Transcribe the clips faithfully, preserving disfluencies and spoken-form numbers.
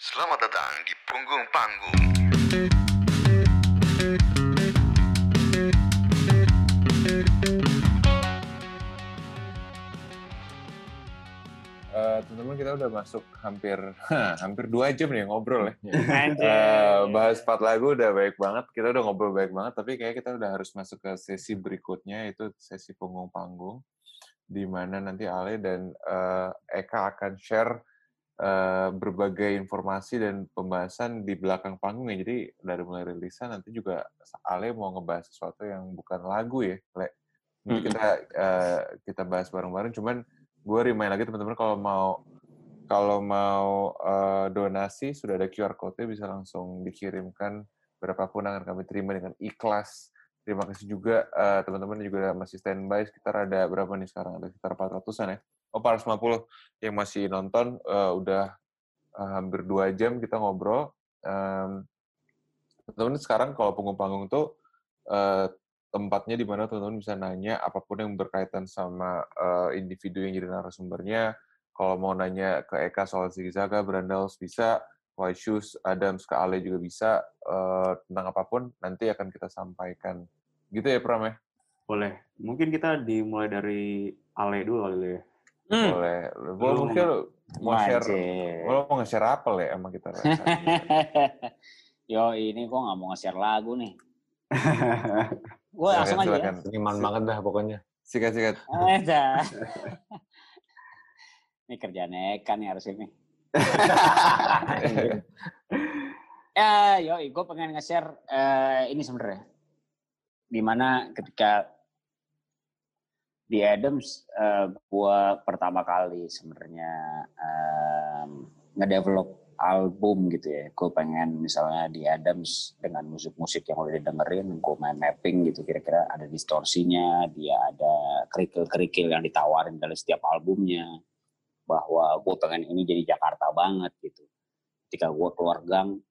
Selamat datang di Punggung Panggung. Uh, teman-teman, kita udah masuk hampir huh, hampir dua jam nih ngobrol ya. uh, bahas empat lagu udah baik banget. Kita udah ngobrol baik banget, tapi kayak kita udah harus masuk ke sesi berikutnya, yaitu sesi Punggung Panggung, di mana nanti Ale dan uh, Eka akan share berbagai informasi dan pembahasan di belakang panggung ya. Jadi dari mulai rilisan nanti juga Ale mau ngebahas sesuatu yang bukan lagu ya, Le. Nanti kita uh, kita bahas bareng-bareng. Cuman gue remind lagi teman-teman, kalau mau kalau mau uh, donasi sudah ada Q R code-nya, bisa langsung dikirimkan berapapun akan kami terima dengan ikhlas. Terima kasih juga uh, teman-teman juga masih standby. Sekitar ada berapa nih sekarang? Ada sekitar empat ratusan ya. Oh, empat ratus lima puluh yang masih nonton. Uh, udah uh, hampir dua jam kita ngobrol. Um, teman-teman, sekarang kalau panggung-panggung tuh uh, tempatnya di mana teman-teman bisa nanya apapun yang berkaitan sama uh, individu yang jadi narasumbernya. Kalau mau nanya ke Eka soal Zigi Zaga, Brandals bisa. White Shoes, Adams, ke Ale juga bisa, uh, tentang apapun, nanti akan kita sampaikan. Gitu ya, Pram ya? Boleh. Mungkin kita dimulai dari Ale dulu kali ya? Hmm. Boleh. Boleh, hmm. Mungkin mau share, lo mau nge-share apa ya sama kita? Yo, ini kok nggak mau nge-share lagu nih. Gue langsung aja ya. Nyaman banget dah pokoknya. Sikat-sikat. Ini kerjaan Eka nih harus ini. Ya, yo, gue pengen nge-share uh, ini sebenarnya. Dimana ketika di Adams, uh, gue pertama kali sebenarnya um, ngedevelop album gitu ya. Gue pengen misalnya di Adams dengan musik-musik yang udah didengerin, gue main mapping gitu. Kira-kira ada distorsinya, dia ada kerikil-kerikil yang ditawarin dari setiap albumnya. Bahwa gue pengen ini jadi Jakarta banget gitu. Ketika gue keluar gang,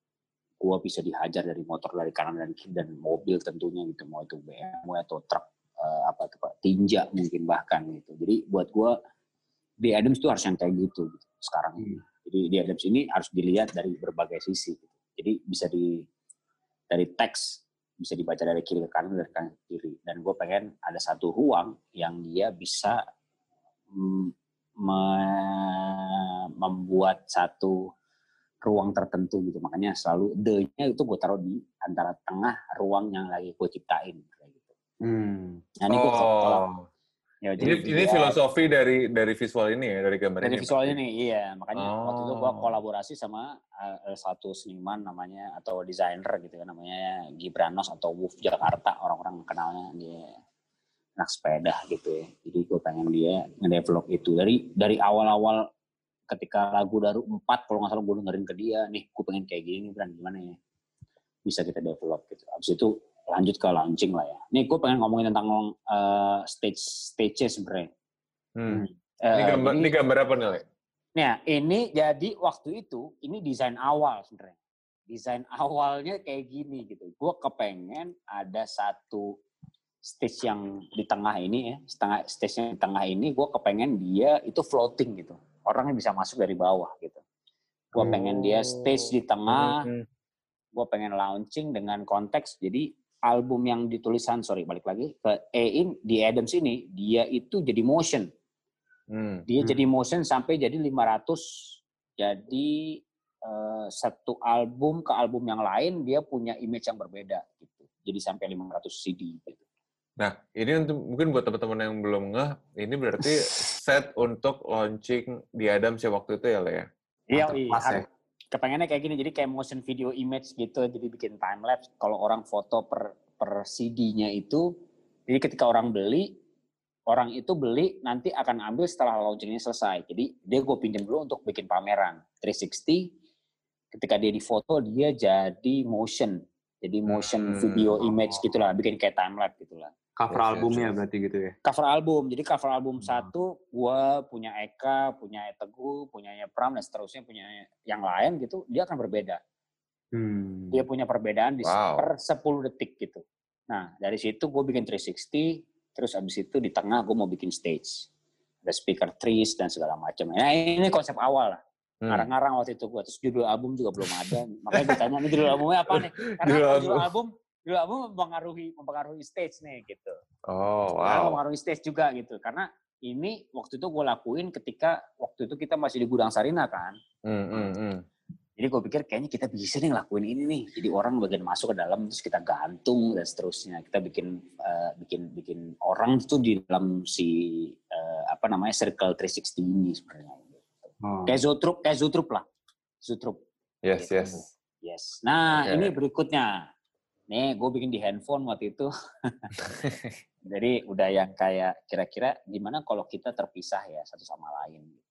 gue bisa dihajar dari motor dari kanan dan kiri, dan mobil tentunya gitu, mau itu B M W atau truk eh, apa tuh Pak, tinja mungkin bahkan gitu. Jadi buat gue The Adams itu harus yang kayak gitu, gitu sekarang ini. Jadi The Adams ini harus dilihat dari berbagai sisi gitu. Jadi bisa di dari teks, bisa dibaca dari kiri ke kanan, dari kanan ke kiri. Dan gue pengen ada satu ruang yang dia bisa hmm, Me- membuat satu ruang tertentu gitu, makanya selalu the-nya itu gue taruh di antara tengah ruang yang lagi gue ciptain kayak gitu. Hmm. Nah, ini gue oh. Ya, jadi ini, ini filosofi dari dari visual ini ya, dari gambar dari ini. Dari visual ini, iya. Makanya oh. waktu itu gue kolaborasi sama uh, satu seniman namanya, atau desainer gitu ya, namanya Gibranoz atau Wolf Jakarta, orang-orang kenalnya dia. Anak sepeda gitu ya. Jadi gue pengen dia ngedevelop itu. Dari dari awal-awal ketika lagu baru empat, kalau nggak salah gue dengerin ke dia, nih gue pengen kayak gini, Bran, gimana ya? Bisa kita develop gitu. Abis itu lanjut ke launching lah ya. Nih gue pengen ngomongin tentang uh, stage stage-nya sebenarnya. Hmm. Uh, ini, gambar, ini, ini gambar apa nih, Le? Nah, ini jadi waktu itu, ini desain awal sebenarnya. Desain awalnya kayak gini gitu. Gue kepengen ada satu stage yang di tengah ini ya, setengah stage yang di tengah ini gue kepengen dia itu floating gitu, orangnya bisa masuk dari bawah gitu. Gue pengen dia stage di tengah, gue pengen launching dengan konteks. Jadi album yang ditulisan, sorry balik lagi ke Ein di Adams ini, dia itu jadi motion, dia jadi motion sampai jadi lima ratus, jadi uh, satu album ke album yang lain dia punya image yang berbeda gitu, jadi sampai lima ratus C D gitu. Nah, ini untuk mungkin buat teman-teman yang belum ngeh, ini berarti set untuk launching di Adams ya waktu itu ya, Le ya? Iya, iya. Kepengennya kayak gini, jadi kayak motion video image gitu, jadi bikin timelapse. Kalau orang foto per per C D-nya itu, jadi ketika orang beli, orang itu beli nanti akan ambil setelah launchingnya selesai. Jadi dia gue pinjam dulu untuk bikin pameran tiga enam nol. Ketika dia difoto, dia jadi motion, jadi motion hmm. video image gitulah, bikin kayak timelapse gitulah. Cover albumnya berarti gitu ya? Cover album. Jadi cover album hmm. satu, gue punya Eka, punya Teguh, punyanya Pram, dan seterusnya punya yang lain gitu, dia akan berbeda. Hmm. Dia punya perbedaan di wow. per sepuluh detik gitu. Nah, dari situ gue bikin tiga enam nol, terus abis itu di tengah gue mau bikin stage. Ada speaker trees dan segala macam. Nah, ini konsep awal lah. ngarang-ngarang waktu itu gue. Terus judul album juga belum ada. Makanya gue tanya, ini judul albumnya apa nih? Karena judul, judul album judul album mempengaruhi, mempengaruhi stage nih gitu. Oh, wow. Karena mempengaruhi stage juga gitu. Karena ini waktu itu gue lakuin ketika waktu itu kita masih di Gudang Sarina kan. Mm, mm, mm. Jadi gue pikir kayaknya kita bisa nih ngelakuin ini nih. Jadi orang bagian masuk ke dalam terus kita gantung dan seterusnya. Kita bikin uh, bikin bikin orang itu di dalam si uh, apa namanya circle tiga enam nol ini sebenarnya. Hmm. Kayak Zutrup, kayak Zutrup lah. Zutrup. Yes, gitu. yes. Yes. Nah, okay. Ini berikutnya. Nih gue bikin di handphone waktu itu. Jadi udah yang kayak kira-kira gimana kalau kita terpisah ya satu sama lain gitu.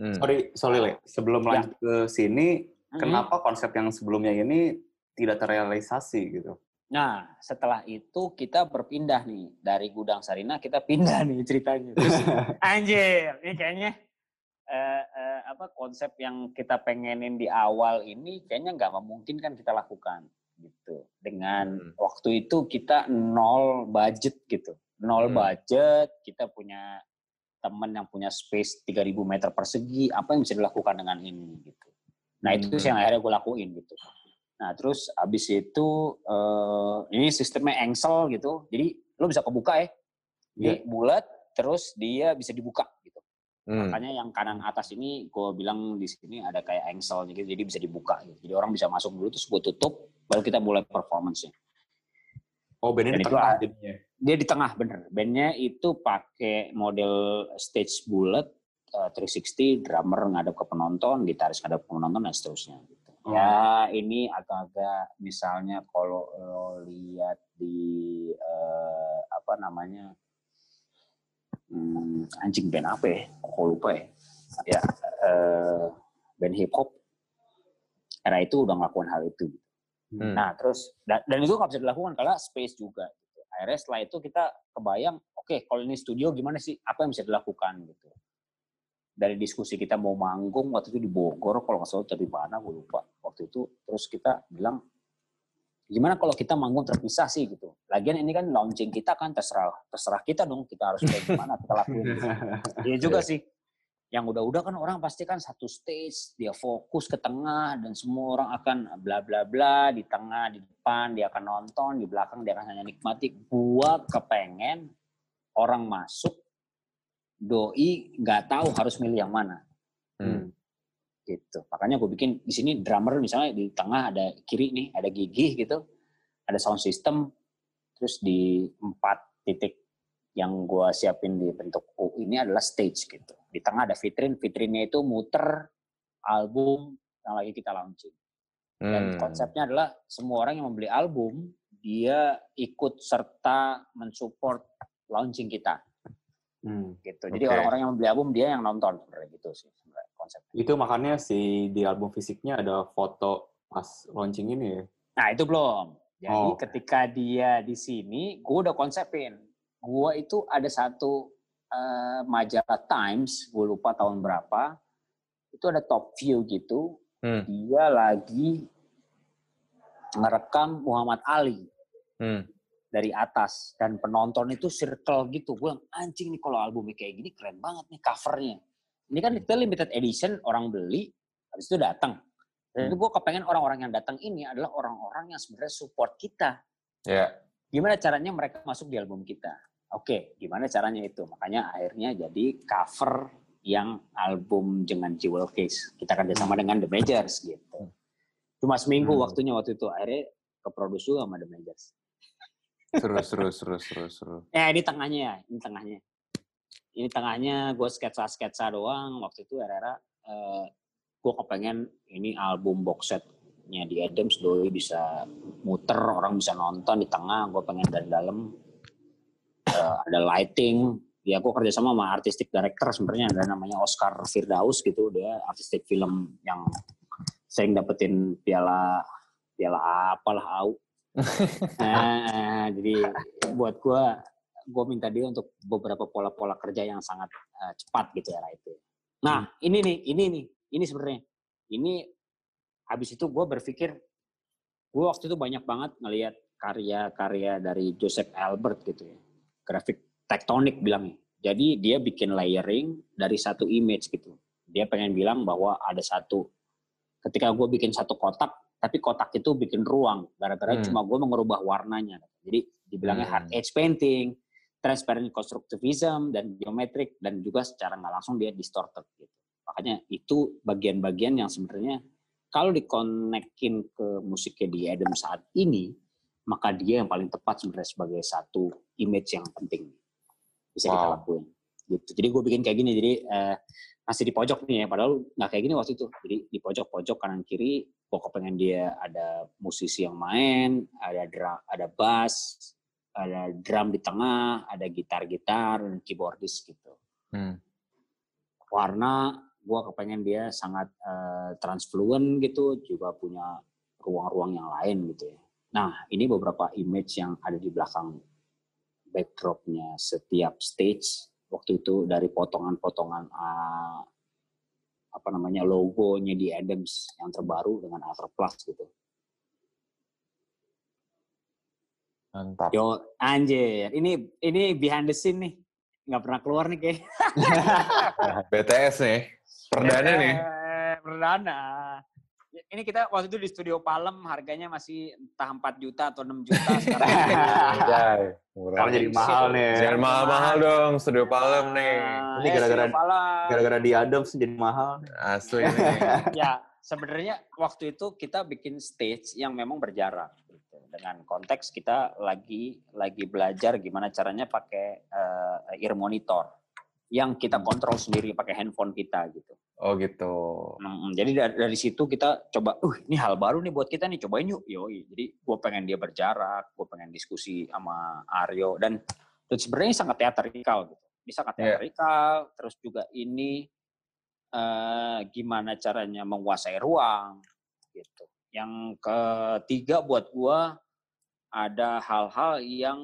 Hmm. Sorry, sorry Le, sebelum ya. lanjut ke sini, mm-hmm. kenapa konsep yang sebelumnya ini tidak terrealisasi gitu? Nah, setelah itu kita berpindah nih dari Gudang Sarina kita pindah nih ceritanya. Terus, anjir, ini kayaknya eh, eh, apa konsep yang kita pengenin di awal ini kayaknya nggak memungkinkan kita lakukan gitu. Dengan hmm. waktu itu kita nol budget gitu, nol hmm. budget, kita punya teman yang punya space tiga ribu meter persegi, apa yang bisa dilakukan dengan ini gitu. Nah itu hmm. yang akhirnya gue lakuin gitu. Nah terus abis itu uh, ini sistemnya engsel gitu, jadi lo bisa kebuka ya, jadi yeah. bulat terus dia bisa dibuka gitu. Hmm. Makanya yang kanan atas ini gue bilang di sini ada kayak engselnya gitu, jadi bisa dibuka gitu. Jadi orang bisa masuk dulu terus gue tutup, baru kita mulai performance-nya. Oh, bandnya di tengah jadinya. Dia di tengah bener. Bandnya itu pakai model stage bullet, uh, tiga enam nol, drummer ngadep ke penonton, gitaris ngadep ke penonton dan seterusnya. Gitu. Oh. Ya ini agak-agak misalnya kalau lo lihat di uh, apa namanya hmm, anjing band apa ya? Kok lupa ya? Ya uh, band hip hop era itu udah ngelakuin hal itu. Hmm. Nah terus dan, dan itu nggak bisa dilakukan karena space juga gitu. Akhirnya setelah itu kita kebayang oke okay, kalau ini studio gimana sih apa yang bisa dilakukan gitu. Dari diskusi kita mau manggung waktu itu di Bogor kalau nggak salah tapi mana gue lupa waktu itu. Terus kita bilang gimana kalau kita manggung terpisah sih gitu, lagian ini kan launching kita kan terserah terserah kita dong kita harus kayak gimana kita lakuin iya juga sih. Yang udah-udah kan orang pasti kan satu stage, dia fokus ke tengah dan semua orang akan bla bla bla di tengah, di depan, dia akan nonton, di belakang dia akan hanya nikmati. Gua kepengen orang masuk, doi nggak tahu harus milih yang mana. Hmm. Gitu. Makanya gue bikin di sini drummer misalnya di tengah ada kiri nih, ada gigi gitu, ada sound system, terus di empat titik yang gue siapin di bentuk U ini adalah stage gitu. Di tengah ada vitrin, vitrinnya itu muter album yang lagi kita launching. Dan hmm. konsepnya adalah semua orang yang membeli album, dia ikut serta mensupport launching kita. Hmm. Gitu. Jadi okay. orang-orang yang membeli album, dia yang nonton. Gitu sih sebenarnya konsepnya. Itu makanya si di album fisiknya ada foto pas launching ini ya? Nah itu belum. Jadi oh. ketika dia di sini, gue udah konsepin. Gue itu ada satu... Uh, majalah Times, gue lupa tahun berapa, itu ada top view gitu, hmm. dia lagi ngerekam Muhammad Ali hmm. dari atas dan penonton itu circle gitu, gue bilang anjing nih kalau albumnya kayak gini keren banget nih covernya, ini kan kita limited edition orang beli, habis itu datang, dan hmm. itu gue kepengen orang-orang yang datang ini adalah orang-orang yang sebenarnya support kita, yeah. gimana caranya mereka masuk di album kita. Oke, gimana caranya itu? Makanya akhirnya jadi cover yang album Jangan Jewel Case. Kita kerjasama dengan The Majors gitu. Cuma seminggu hmm. waktunya waktu itu. Akhirnya keproduksi juga sama The Majors. Seru, seru, seru, seru, seru. Eh, ini tengahnya ya, ini tengahnya. Ini tengahnya gue sketsa-sketsa doang. Waktu itu era-era eh, gue kepengen ini album box setnya di Adams doi bisa muter, orang bisa nonton di tengah. Gue pengen dari dalam. Uh, ada lighting, ya gue kerjasama sama artistic director sebenarnya ada namanya Oscar Firdaus gitu, dia artistic film yang sering dapetin piala piala apalah au. uh, jadi buat gue, gue minta dia untuk beberapa pola-pola kerja yang sangat uh, cepat gitu era itu. Nah hmm. ini nih, ini nih, ini sebenarnya ini habis itu gue berpikir, gue waktu itu banyak banget ngelihat karya-karya dari Josef Albers gitu ya. Grafik tektonik bilangnya. Jadi dia bikin layering dari satu image gitu. Dia pengen bilang bahwa ada satu, ketika gue bikin satu kotak, tapi kotak itu bikin ruang, gara-gara hmm. cuma gue mengubah warnanya. Jadi dibilangnya hard edge painting, transparent constructivism, dan geometric, dan juga secara nggak langsung dia distorted gitu. Makanya itu bagian-bagian yang sebenarnya kalau dikonekin ke musiknya di Adam saat ini, maka dia yang paling tepat sebenarnya sebagai satu image yang penting bisa wow. kita lakuin. Gitu. Jadi gue bikin kayak gini, jadi eh, masih di pojok nih ya, padahal nggak kayak gini waktu itu. Jadi di pojok-pojok kanan kiri, gue kepengen dia ada musisi yang main, ada drum, ada bass, ada drum di tengah, ada gitar-gitar, dan keyboardis gitu. Hmm. Warna, gue kepengen dia sangat uh, transfluent gitu, juga punya ruang-ruang yang lain gitu ya. Nah, ini beberapa image yang ada di belakang backdropnya setiap stage. Waktu itu dari potongan-potongan uh, apa namanya logonya di Adams yang terbaru dengan Agterplass gitu. Mantap. Yo, anjir. Ini ini behind the scene nih. Nggak pernah keluar nih kayak. B T S nih. Perdana nih. Perdana. Ini kita waktu itu di Studio Palem, harganya masih entah empat juta atau enam juta sekarang. Sekarang jadi mahal nih. Jangan mahal-mahal dong Studio Palem nih. Ini gara-gara gara-gara di Adams jadi mahal. Asli nih. Ya, sebenarnya waktu itu kita bikin stage yang memang berjarak. Dengan konteks kita lagi lagi belajar gimana caranya pakai uh, ear monitor yang kita kontrol sendiri pakai handphone kita gitu. Oh gitu. Hmm, jadi dari, dari situ kita coba, uh ini hal baru nih buat kita nih, cobain yuk. Yoi. Jadi gue pengen dia berjarak, gue pengen diskusi sama Aryo dan itu sebenarnya sangat teatrikal gitu. Ini sangat teatrikal, yeah. Terus juga ini uh, gimana caranya menguasai ruang gitu. Yang ketiga buat gua ada hal-hal yang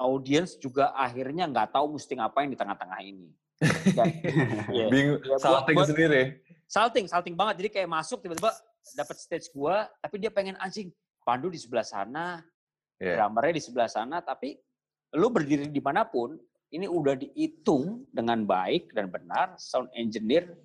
audiens juga akhirnya nggak tahu mesti ngapain di tengah-tengah ini. Dan, yeah. Bingung, ya, salting buat, sendiri. Salting, salting banget. Jadi kayak masuk tiba-tiba dapat stage gua, tapi dia pengen anjing. Pandu di sebelah sana, yeah. Drummernya di sebelah sana, tapi lu berdiri dimanapun, ini udah dihitung dengan baik dan benar, sound engineer.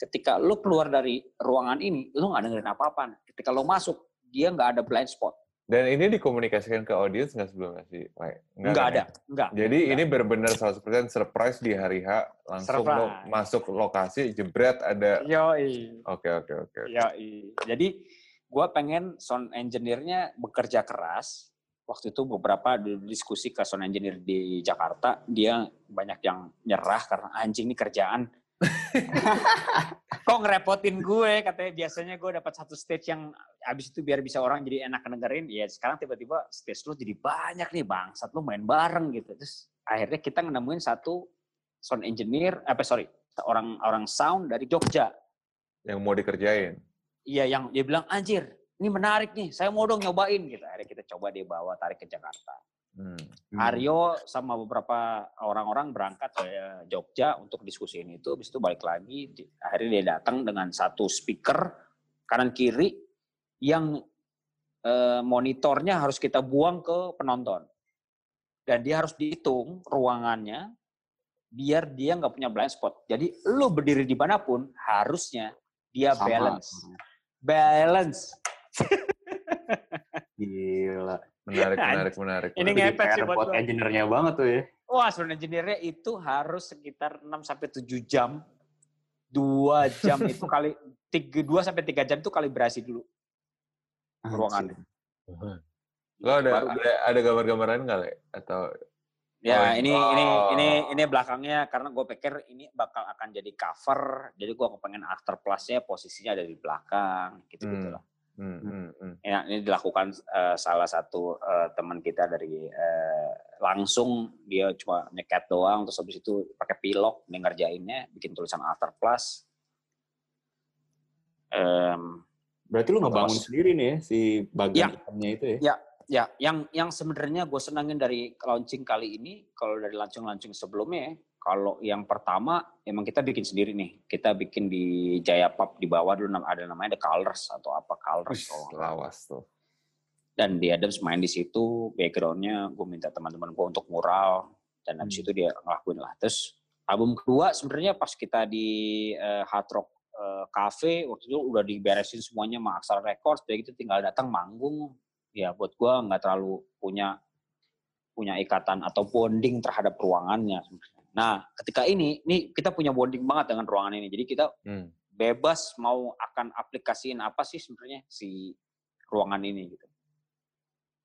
Ketika lo keluar dari ruangan ini, lo nggak dengerin apa-apaan. Ketika lo masuk, dia nggak ada blind spot. Dan ini dikomunikasikan ke audiens nggak sebelumnya sih? Nggak ada. Nggak. Jadi enggak. Ini benar-benar seratus persen surprise di hari H. Langsung surprise. Lo masuk lokasi, jebret ada... Yoi. Oke, oke, oke. Yoi. Jadi, gue pengen sound engineer-nya bekerja keras. Waktu itu beberapa diskusi ke sound engineer di Jakarta, dia banyak yang nyerah karena anjing ini kerjaan. Kok ngerepotin gue, katanya biasanya gue dapat satu stage yang abis itu biar bisa orang jadi enak dengerin, ya sekarang tiba-tiba stage lo jadi banyak nih bangsat, lo main bareng gitu. Terus akhirnya kita nemuin satu sound engineer, apa sorry, orang orang sound dari Jogja yang mau dikerjain. Iya, yang dia bilang anjir ini menarik nih, saya mau dong nyobain gitu. Akhirnya kita coba dia bawa tarik ke Jakarta. Hmm. Aryo sama beberapa orang-orang berangkat ke Jogja untuk diskusiin itu, habis itu balik lagi, akhirnya dia datang dengan satu speaker kanan kiri yang eh, monitornya harus kita buang ke penonton dan dia harus dihitung ruangannya biar dia nggak punya blind spot. Jadi lu berdiri dimanapun harusnya dia sama. balance, balance. Gila. Menarik, menarik, menarik. Ini ngepet sih buat gue. Engineer-nya banget tuh ya. Wah, sound engineer-nya itu harus sekitar enam sampai tujuh jam. dua jam itu kali, dua sampai tiga jam itu kalibrasi dulu. Ruangannya. Lo ada, ada, ada gambar-gambaran nggak, Le? Atau... Ya, oh, ini oh. ini ini ini belakangnya karena gue pikir ini bakal akan jadi cover. Jadi gue kepengen Agterplass-nya posisinya ada di belakang, gitu-gitu hmm. lah. Hmm, hmm, hmm. Ya, ini dilakukan uh, salah satu uh, teman kita dari uh, langsung dia cuma nyekat doang, terus habis itu pakai pilok ngerjainnya, bikin tulisan Agterplass. Um, Berarti lu ngebangun plus. Sendiri nih si bagian itemnya ya, itu ya? Ya, ya. Yang yang sebenarnya gue senangin dari launching kali ini, kalau dari launching-launching sebelumnya, kalau yang pertama emang kita bikin sendiri nih, kita bikin di Jaya Pub di bawah dulu ada namanya The Colors atau apa Colors. Uish, lawas tuh. Dan dia Adams main di situ, backgroundnya gue minta teman-teman gue untuk mural dan habis hmm. itu dia ngelakuin lah. Terus Album kedua sebenarnya pas kita di uh, Hard Rock uh, Cafe waktu itu udah diberesin semuanya sama Aksara Records, jadi kita tinggal datang manggung. Ya buat gue nggak terlalu punya punya ikatan atau bonding terhadap ruangannya. Nah ketika ini, ini kita punya bonding banget dengan ruangan ini. Jadi kita hmm. bebas mau akan aplikasiin apa sih sebenarnya si ruangan ini gitu.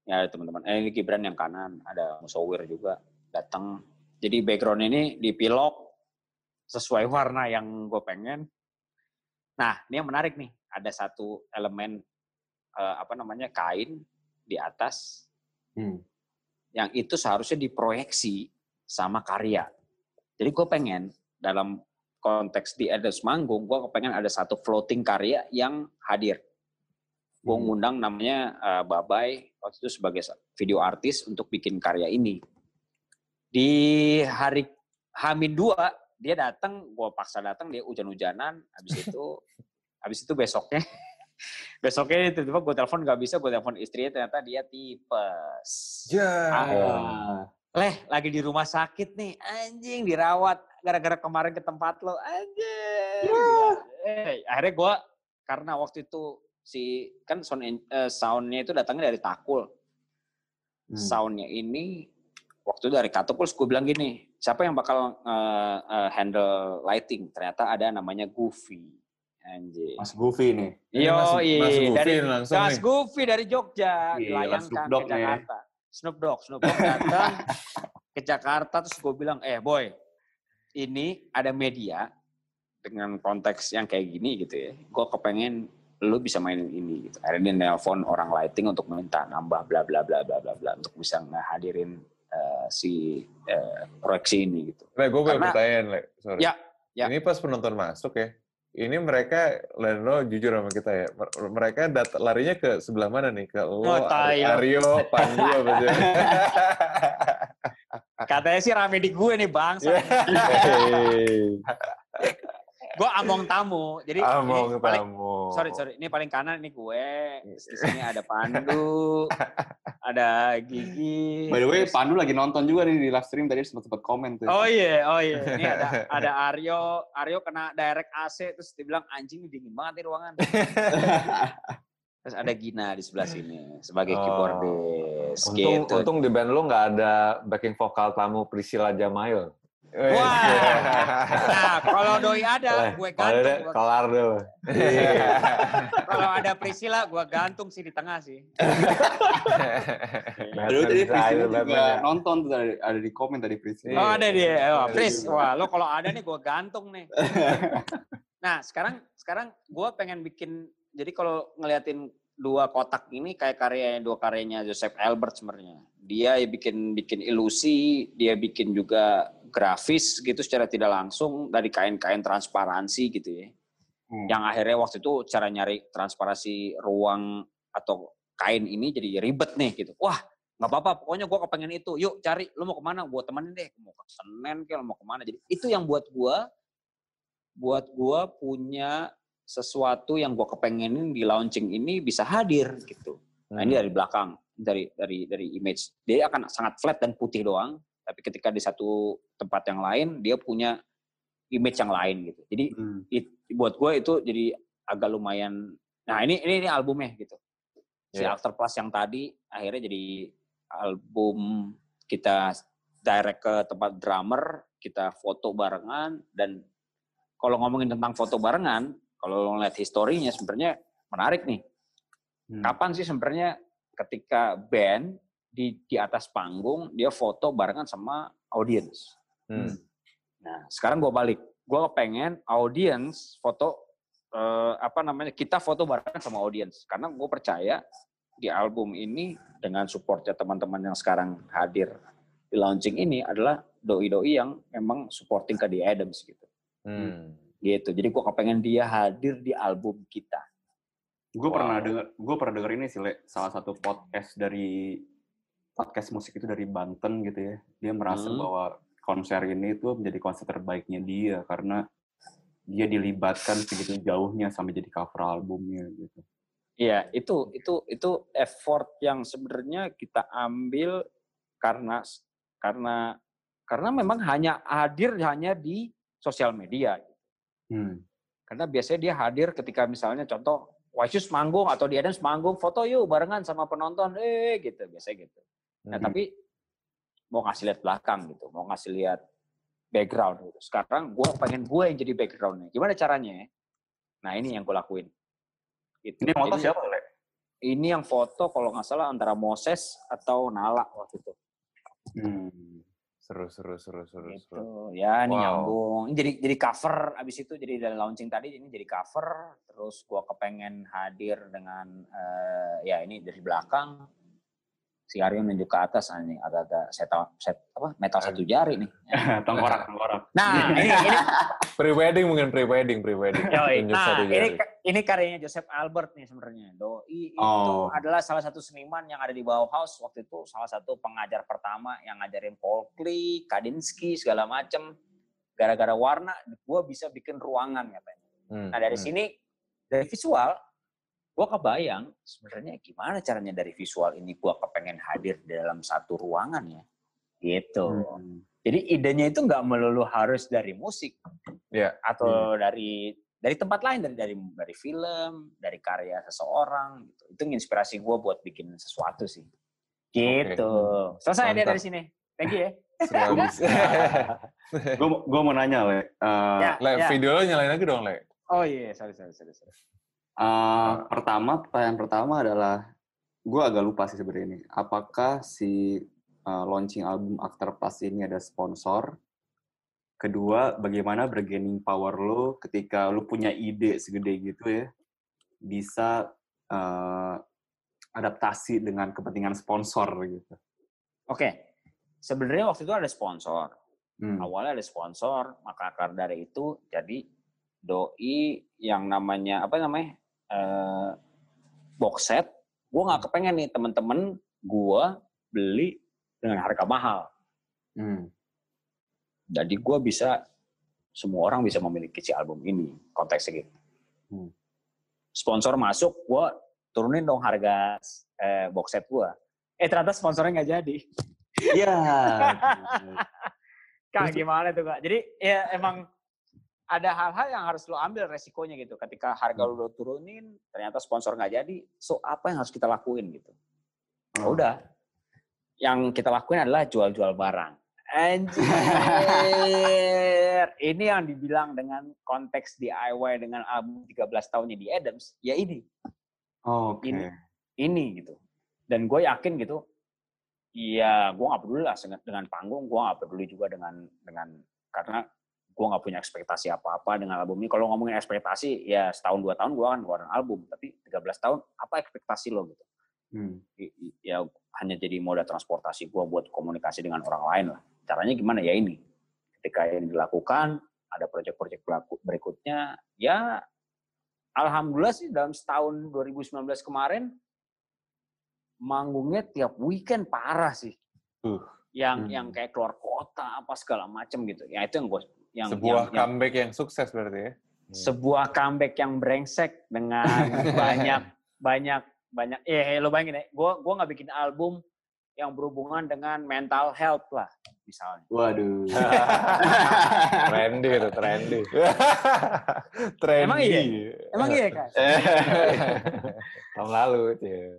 Ya teman-teman, eh, ini Gibran yang kanan, ada Musawir juga datang. Jadi background ini dipilok sesuai warna yang gue pengen. Nah ini yang menarik nih, ada satu elemen eh, apa namanya kain di atas hmm. yang itu seharusnya diproyeksi sama karya. Jadi gue pengen dalam konteks di Adams manggung, gue pengen ada satu floating karya yang hadir. Gue ngundang namanya uh, Babai waktu itu sebagai video artis untuk bikin karya ini. Di hari H dua dia datang, gue paksa datang, dia hujan-hujanan. Habis itu, habis itu besoknya, besoknya tiba-tiba gue telepon nggak bisa, gue telepon istrinya ternyata dia tipes. Yeah. Ah, leh lagi di rumah sakit nih, anjing dirawat gara-gara kemarin ke tempat lo, anjing. Yeah. Eh, akhirnya gue karena waktu itu si kan sound uh, soundnya itu datangnya dari Takul, hmm. soundnya ini waktu dari Katopus gue bilang gini, siapa yang bakal uh, uh, handle lighting? Ternyata ada namanya Goofy, anjir. Mas Goofy nih. Iyo, iya. Dari Mas Goofy dari Jogja, dilayangkan ke Jakarta. Snoop Dogg, Snoop Dogg datang ke Jakarta terus gue bilang, eh boy, ini ada media dengan konteks yang kayak gini gitu ya. Gue kepengen lu bisa mainin ini gitu. Akhirnya dia nelpon orang lighting untuk minta nambah bla bla bla bla bla bla untuk bisa ngehadirin uh, si uh, proyeksi ini gitu. Le, gue boleh pertanyaan, Le. Sorry. Ya, ya. Ini pas penonton masuk ya. Ini mereka, Leno jujur sama kita ya. Mereka dat- larinya ke sebelah mana nih? Ke lo, oh, Aryo, Pandu apa sih? Katanya sih rame di gue nih, Bang. Gue among tamu, jadi among ini paling, tamu. Sorry sorry, ini paling kanan ini gue, di sini ada Pandu, ada Gigi. By the way, Pandu lagi nonton juga nih di live stream tadi, sempat-sempat komen tuh. Oh iya yeah, oh iya, yeah. Ini ada ada Aryo, Aryo kena direct A C terus dibilang anjing dingin banget nih ruangan. Terus ada Gina di sebelah sini sebagai keyboardis. Oh, untung gitu. Untung di band lo nggak ada backing vokal tamu Priscilla Jamayo. Wah, wow. Nah kalau doi ada, gue gantung. Kelar dulu. Kalau ada Priscilla, gue gantung sih di tengah sih. Dulu tadi Priscilla juga nonton tuh, ada di komen tadi Priscilla. Oh ada dia, oh, Pris. Wah, lo kalau ada nih gue gantung nih. Nah sekarang, sekarang gue pengen bikin. Jadi kalau ngeliatin dua kotak ini kayak karya dua karyanya Josef Albers sebenarnya. Dia bikin bikin ilusi, dia bikin juga grafis gitu secara tidak langsung dari kain-kain transparansi gitu ya. Hmm. Yang akhirnya waktu itu cara nyari transparansi ruang atau kain ini jadi ribet nih gitu. Wah nggak apa-apa, pokoknya gue kepengen itu. Yuk cari, lo mau kemana? Gue temenin deh, mau ke Senen ke, lo mau kemana? Jadi itu yang buat gue, buat gue punya sesuatu yang gue kepengenin di launching ini bisa hadir gitu. Nah ini dari belakang, dari dari dari image. Dia akan sangat flat dan putih doang. Tapi ketika di satu tempat yang lain, dia punya image yang lain gitu. Jadi hmm. it, buat gue itu jadi agak lumayan. Nah ini ini, ini albumnya gitu. Si yeah. Agterplass yang tadi akhirnya jadi album kita direct ke tempat drummer, kita foto barengan. Dan kalau ngomongin tentang foto barengan, kalau ngeliat historinya sebenarnya menarik nih. Hmm. Kapan sih sebenarnya ketika band di di atas panggung dia foto barengan sama audience. Hmm. Nah sekarang gue balik, gue pengen audience foto eh, apa namanya kita foto barengan sama audience karena gue percaya di album ini dengan supportnya teman-teman yang sekarang hadir di launching ini adalah doi-doi yang memang supporting ke The Adams gitu. Hmm. Gitu. Jadi gue kepengen dia hadir di album kita. Gue wow. pernah denger, gue pernah denger ini sih, Le, salah satu podcast dari podcast musik itu dari Banten gitu ya. Dia merasa hmm. bahwa konser ini tuh menjadi konser terbaiknya dia karena dia dilibatkan segitu jauhnya sampai jadi cover albumnya gitu. Iya, itu itu itu effort yang sebenarnya kita ambil karena karena Karena memang hanya hadir hanya di sosial media. Hmm. Karena biasanya dia hadir ketika misalnya contoh White Shoes manggung atau The Adams manggung, foto yuk barengan sama penonton, eh gitu biasanya gitu. Nah hmm. tapi mau ngasih lihat belakang gitu, mau ngasih lihat background gitu. Sekarang gue pengen gue yang jadi backgroundnya. Gimana caranya? Nah ini yang gue lakuin. Gitu. Ini foto jadi, siapa? Le? Ini yang foto kalau nggak salah antara Moses atau Nala waktu itu. Hmm. Seru, seru, seru, seru, gitu. Seru. Ya, ini wow. Nyambung. Ini jadi jadi cover, abis itu jadi dari launching tadi, ini jadi cover. Terus gua kepengen hadir dengan, uh, ya ini dari belakang. Si Aryo menunjuk ke atas, ini agak-agak seta, set, apa, metal satu jari nih. Tengkorak, tengkorak. Nah, ini, ini. Pre-wedding mungkin, pre-wedding, pre-wedding. Nah, ini, ini karyanya Josef Albers nih sebenarnya. Doi itu oh. adalah salah satu seniman yang ada di Bauhaus waktu itu. Salah satu pengajar pertama yang ngajarin Polkli, Kandinsky, segala macem. Gara-gara warna, gue bisa bikin ruangan katanya. Hmm, nah, dari hmm. sini, dari visual, gue kebayang sebenarnya gimana caranya dari visual ini gue kepengen hadir di dalam satu ruangan ya. Gitu. Hmm. Jadi idenya itu nggak melulu harus dari musik, yeah. atau yeah. dari dari tempat lain, dari dari dari film, dari karya seseorang. Gitu. Itu inspirasi gue buat bikin sesuatu sih. Gitu. Okay. Selesai dia dari sini. Thank you ya. Gue gue mau nanya le, uh, yeah, le yeah. video lo nyalain lagi dong le. Oh iya, yeah. sorry sorry sorry. sorry. Uh, pertama pertanyaan pertama adalah gue agak lupa sih sebenarnya ini. Apakah si Uh, launching album Agterplass ini ada sponsor. Kedua, bagaimana bargaining power lo ketika lo punya ide segede gitu ya, bisa uh, adaptasi dengan kepentingan sponsor gitu. Oke, okay. Sebenarnya waktu itu ada sponsor. Hmm. Awalnya ada sponsor, maka akar dari itu jadi doi yang namanya apa namanya uh, box set. Gue nggak kepengen nih temen-temen gue beli dengan harga mahal, hmm. jadi gue bisa semua orang bisa memiliki si album ini konteksnya gitu. Hmm. Sponsor masuk, gue turunin dong harga eh, box set gue. Eh ternyata sponsornya nggak jadi. Iya. Kak gimana tuh kak? Jadi ya emang ada hal-hal yang harus lo ambil resikonya gitu. Ketika harga lo turunin, ternyata sponsor nggak jadi. So apa yang harus kita lakuin gitu? Oh, udah. Yang kita lakuin adalah jual-jual barang. Anjir. Ini yang dibilang dengan konteks D I Y dengan album tiga belas tahunnya di Adams, ya ini. Oh, okay. Ini. Ini gitu. Dan gue yakin gitu, ya gue gak peduli lah dengan panggung, gue gak peduli juga dengan, dengan karena gue gak punya ekspektasi apa-apa dengan album ini. Kalau ngomongin ekspektasi, ya setahun dua tahun gue akan keluarin album. Tapi tiga belas tahun, apa ekspektasi lo gitu? Hmm. Ya hanya jadi moda transportasi gue buat komunikasi dengan orang lain lah. Caranya gimana ya ini? Ketika ini dilakukan, ada proyek-proyek berikutnya. Ya, alhamdulillah sih dalam setahun dua ribu sembilan belas kemarin, manggungnya tiap weekend parah sih. Uh. Yang hmm. yang kayak keluar kota apa segala macam gitu. Ya itu yang gue yang sebuah yang, comeback yang, yang sukses berarti ya. Hmm. Sebuah comeback yang brengsek dengan banyak banyak banyak eh lo bayangin ya, gue gue nggak bikin album yang berhubungan dengan mental health lah misalnya. Waduh. trendy itu trendy. trendy. Emang iya, emang iya kan. Tahun lalu itu. Ya.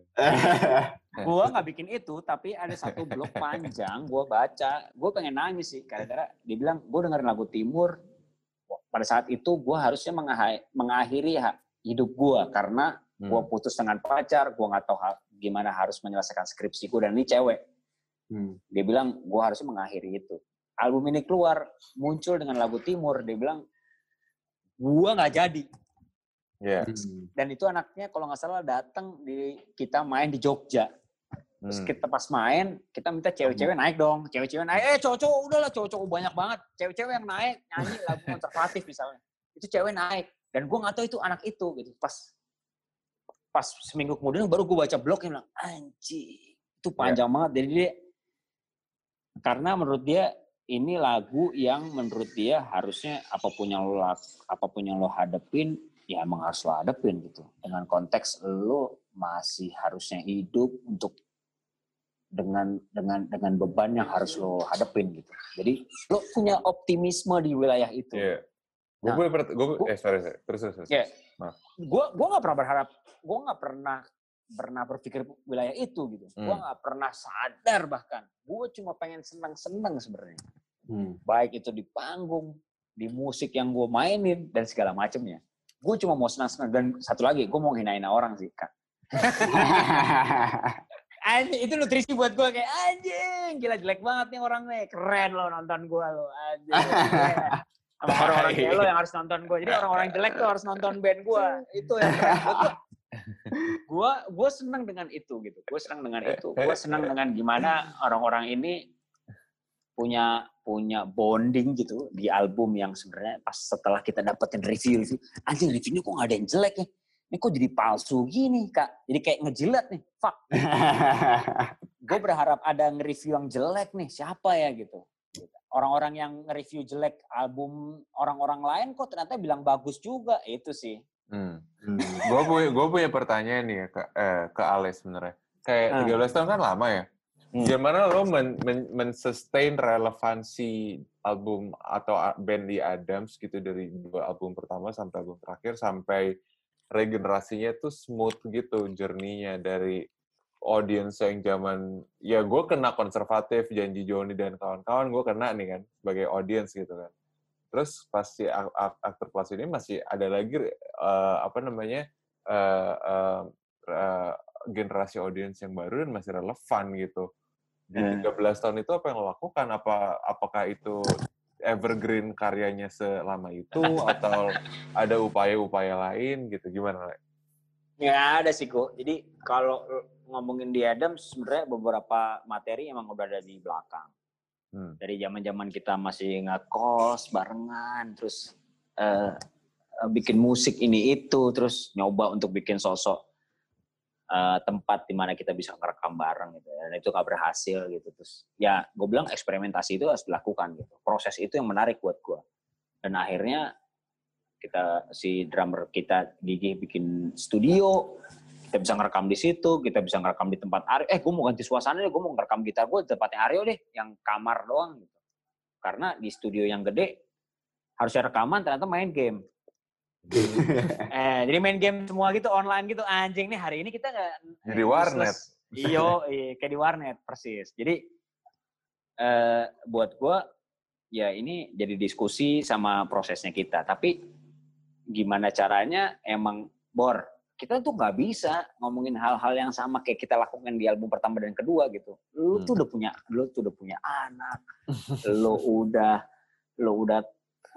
Gue nggak bikin itu, tapi ada satu blog panjang gue baca, gue pengen nangis sih karena dia bilang gue dengerin lagu Timur. Pada saat itu gue harusnya mengakhiri hidup gue karena Hmm. gue putus dengan pacar, gue gak tahu ha- gimana harus menyelesaikan skripsiku dan ini cewek. Hmm. Dia bilang, gue harusnya mengakhiri itu. Album ini keluar, muncul dengan lagu Timur, dia bilang, gue gak jadi. Yeah. Hmm. Dan itu anaknya kalau gak salah datang di kita main di Jogja. Terus kita pas main, kita minta cewek-cewek naik dong. Cewek-cewek naik, eh cowok-cowok udahlah cowok-cowok banyak banget. Cewek-cewek yang naik, nyanyi lagu konservatif misalnya. Itu cewek naik. Dan gue gak tahu itu anak itu gitu. Pas pas seminggu kemudian baru gue baca blognya bilang anjing itu panjang yeah. banget jadi dia karena menurut dia ini lagu yang menurut dia harusnya apapun yang lo apapun yang lo hadepin ya emang harus lo hadepin gitu dengan konteks lo masih harusnya hidup untuk dengan dengan dengan beban yang harus lo hadapin gitu. Jadi lo punya optimisme di wilayah itu. Yeah. Nah, gue gue gue eh sorry, sorry. terus terus. Iya. Yeah. Nah. Gue gue nggak pernah berharap, gue nggak pernah pernah berpikir wilayah itu gitu. Hmm. Gue nggak pernah sadar bahkan. Gue cuma pengen seneng-seneng sebenarnya. Hmm. Baik itu di panggung, di musik yang gue mainin dan segala macemnya. Gue cuma mau senang-senang dan satu lagi gue mau hinain orang sih kak. Anjing, itu nutrisi buat gue kayak anjing, gila jelek banget nih orang nih, keren lo nonton gue lo, anjing. Sama orang-orang kayak lo yang harus nonton gue, jadi orang-orang jelek tuh harus nonton band gue, itu yang keren gue. Gue gue seneng dengan itu gitu, gue seneng dengan itu, gue seneng dengan gimana orang-orang ini punya punya bonding gitu di album yang sebenarnya pas setelah kita dapetin review review, anjing reviewnya kok nggak ada yang jelek ya. Ini kok jadi palsu gini, Kak? Jadi kayak ngejilat nih, fuck. Gue berharap ada nge-review yang jelek nih, siapa ya gitu. Orang-orang yang nge-review jelek album orang-orang lain kok ternyata bilang bagus juga, itu sih. Hmm. Hmm. Gue punya, gue punya pertanyaan nih ya, ke, eh, ke Ale sebenarnya. Kayak tiga belas tahun kan lama ya? Hmm. Gimana lo men-sustain men, men relevansi album atau band The Adams gitu dari dua album pertama sampai album terakhir sampai regenerasinya tuh smooth gitu journey-nya dari audience yang zaman ya gue kena konservatif Janji Joni dan kawan-kawan gue kena nih kan sebagai audience gitu kan. Terus pasti Agterplass ini masih ada lagi uh, apa namanya uh, uh, uh, generasi audience yang baru dan masih relevan gitu. Di tiga belas tahun itu apa yang lo lakukan? Apa apakah itu evergreen karyanya selama itu atau ada upaya-upaya lain gitu gimana? Ya ada sih kok. Jadi kalau ngomongin The Adams sebenarnya beberapa materi emang udah ada di belakang. Hmm. Dari zaman-zaman kita masih ngekos barengan, terus uh, bikin musik ini itu, terus nyoba untuk bikin sosok uh, tempat di mana kita bisa ngerekam bareng gitu. Dan itu gak berhasil gitu terus. Ya, gue bilang eksperimentasi itu harus dilakukan gitu. Proses itu yang menarik buat gue. Dan akhirnya kita si drummer kita Gigi bikin studio, kita bisa ngerekam di situ, kita bisa ngerekam di tempat Aryo. Eh, gue mau ganti suasana deh, gue mau ngerekam gitar gue di tempatnya Aryo deh, yang kamar doang gitu. Karena di studio yang gede harusnya rekaman ternyata main game. eh, jadi main game semua gitu online gitu anjing nih hari ini kita nggak. Jadi eh, warnet. Iyo, iya, kayak di warnet persis. Jadi eh, buat gue ya ini jadi diskusi sama prosesnya kita. Tapi gimana caranya emang bor kita tuh nggak bisa ngomongin hal-hal yang sama kayak kita lakukan di album pertama dan kedua gitu. Lu tuh udah punya, lu tuh udah punya anak, lu udah, lu udah,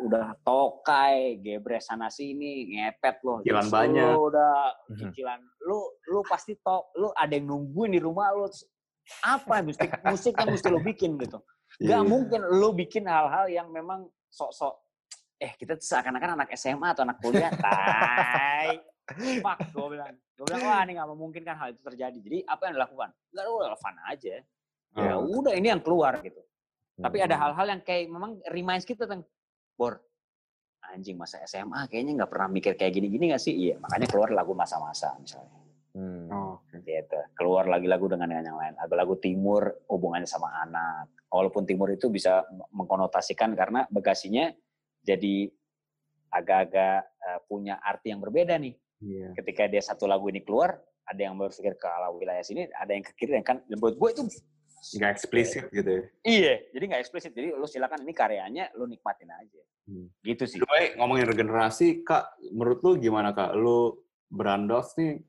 udah tokai, gebres sana sini, ngepet lo. Cicilan banyak. Lu udah cicilan. Lu, lu pasti tok, lu ada yang nungguin di rumah lu. Apa musik musik yang mesti lo bikin gitu. Gak mungkin lo bikin hal-hal yang memang sok-sok eh kita seakan-akan anak S M A atau anak kuliah. Tai. Fuck, gue bilang. Gue bilang, wah ini gak memungkinkan hal itu terjadi. Jadi apa yang dilakukan? Gak, lo relevan aja. Ya udah ini yang keluar gitu. Hmm. Tapi ada hal-hal yang kayak memang reminds kita tentang, Bor, anjing masa S M A kayaknya gak pernah mikir kayak gini-gini gak sih? Iya, makanya keluar lagu masa-masa misalnya. Hmm. Oh. Gitu. Keluar lagu-lagu dengan yang lain. Lagu-lagu timur hubungannya sama anak. Walaupun timur itu bisa mengkonotasikan karena bagasinya jadi agak-agak punya arti yang berbeda nih. Yeah. Ketika dia satu lagu ini keluar, ada yang berpikir ke arah wilayah sini, ada yang ke kiri. Kan buat gue itu nggak eksplisit ya, gitu. Iya, jadi nggak eksplisit. Jadi lu silakan ini karyanya, lu nikmatin aja. Hmm. Gitu sih. Lalu ngomongin regenerasi, Kak, menurut lu gimana Kak? Lu Brandals nih.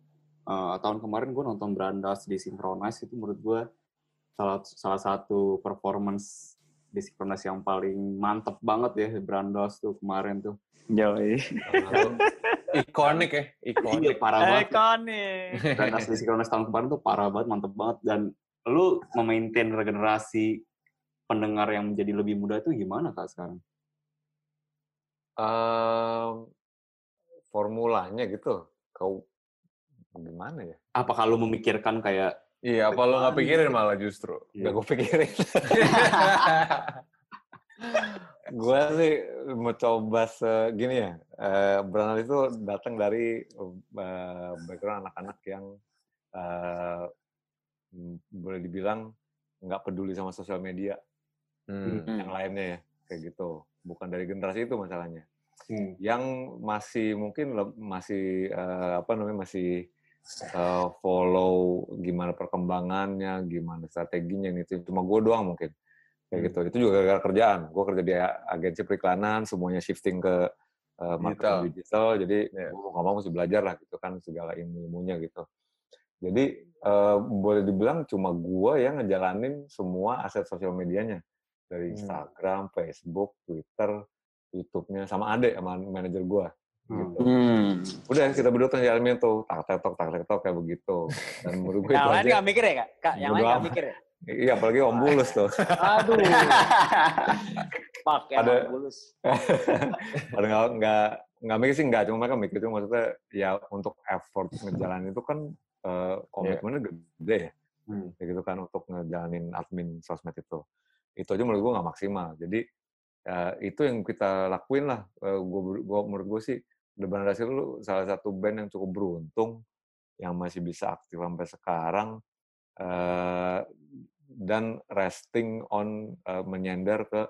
Uh, tahun kemarin gue nonton Brandals di Synchronize itu menurut gue salah, salah satu performance di Synchronize yang paling mantep banget ya Brandals tuh kemarin tuh. Yoi. Ikonik ya, ikonik. Iya, parah banget. Ikonik. Brandals di Synchronize tahun kemarin tuh parah banget, mantep banget. Dan lu memaintain regenerasi pendengar yang menjadi lebih muda itu gimana Kak sekarang? Uh, formulanya gitu, kau gimana ya? Apa kalau memikirkan kayak iya, apa lo nggak pikirin malah justru? Nggak gue pikirin. Gue sih mencoba segini ya. Uh, Brandals itu datang dari uh, background anak-anak yang uh, boleh dibilang nggak peduli sama sosial media hmm. yang lainnya ya, kayak gitu. Bukan dari generasi itu masalahnya. Hmm. Yang masih mungkin masih uh, apa namanya masih uh, follow gimana perkembangannya, gimana strateginya itu cuma gue doang mungkin kayak hmm. gitu. Itu juga gara-gara kerjaan. Gue kerja di agensi periklanan, semuanya shifting ke uh, marketing digital. digital. Jadi yeah. gue nggak mau mesti belajar lah gitu kan segala ilmunya gitu. Jadi uh, boleh dibilang cuma gue yang ngejalanin semua aset sosial medianya dari Instagram, hmm. Facebook, Twitter, YouTube-nya sama Ade, sama manajer gue. Gitu. Hmm. Udah kita berdua ngejalanin tuh tak-tak-tok, tak-tak-tok kayak begitu. Dan menurut gue nah, itu aja. Yang lain nggak mikir ya, Kak? Yang lain nggak mikir ya? Iya, apalagi Om Bulus tuh. Aduh. Pak, ya Om Bulus. Pada nggak nggak mikir sih nggak, cuma mereka mikir itu maksudnya ya untuk effort ngejalanin itu kan Uh, komitmennya yeah. gede ya, hmm. ya gitu kan untuk ngejalanin admin sosmed itu, itu aja menurut gue nggak maksimal. Jadi uh, itu yang kita lakuin lah. Uh, gue, gue menurut gue sih The Bandasi lu salah satu band yang cukup beruntung yang masih bisa aktif sampai sekarang uh, dan resting on uh, menyender ke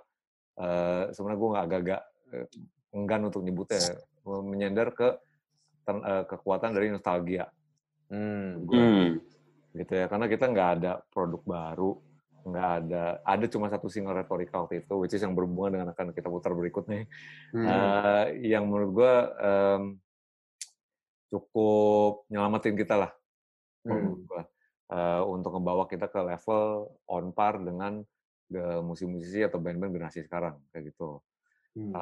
uh, sebenarnya gue nggak agak-agak uh, enggan untuk nyebutnya ya, menyender ke ten, uh, kekuatan dari nostalgia. Hmm. Gue, hmm. gitu ya, karena kita nggak ada produk baru, nggak ada, ada cuma satu single retorika waktu itu, which is yang berhubungan dengan akan kita putar berikutnya, hmm. uh, yang menurut gue um, cukup nyelamatin kita lah, hmm. gua, uh, untuk membawa kita ke level on par dengan the musisi-musisi atau band-band generasi sekarang, kayak gitu. Hmm.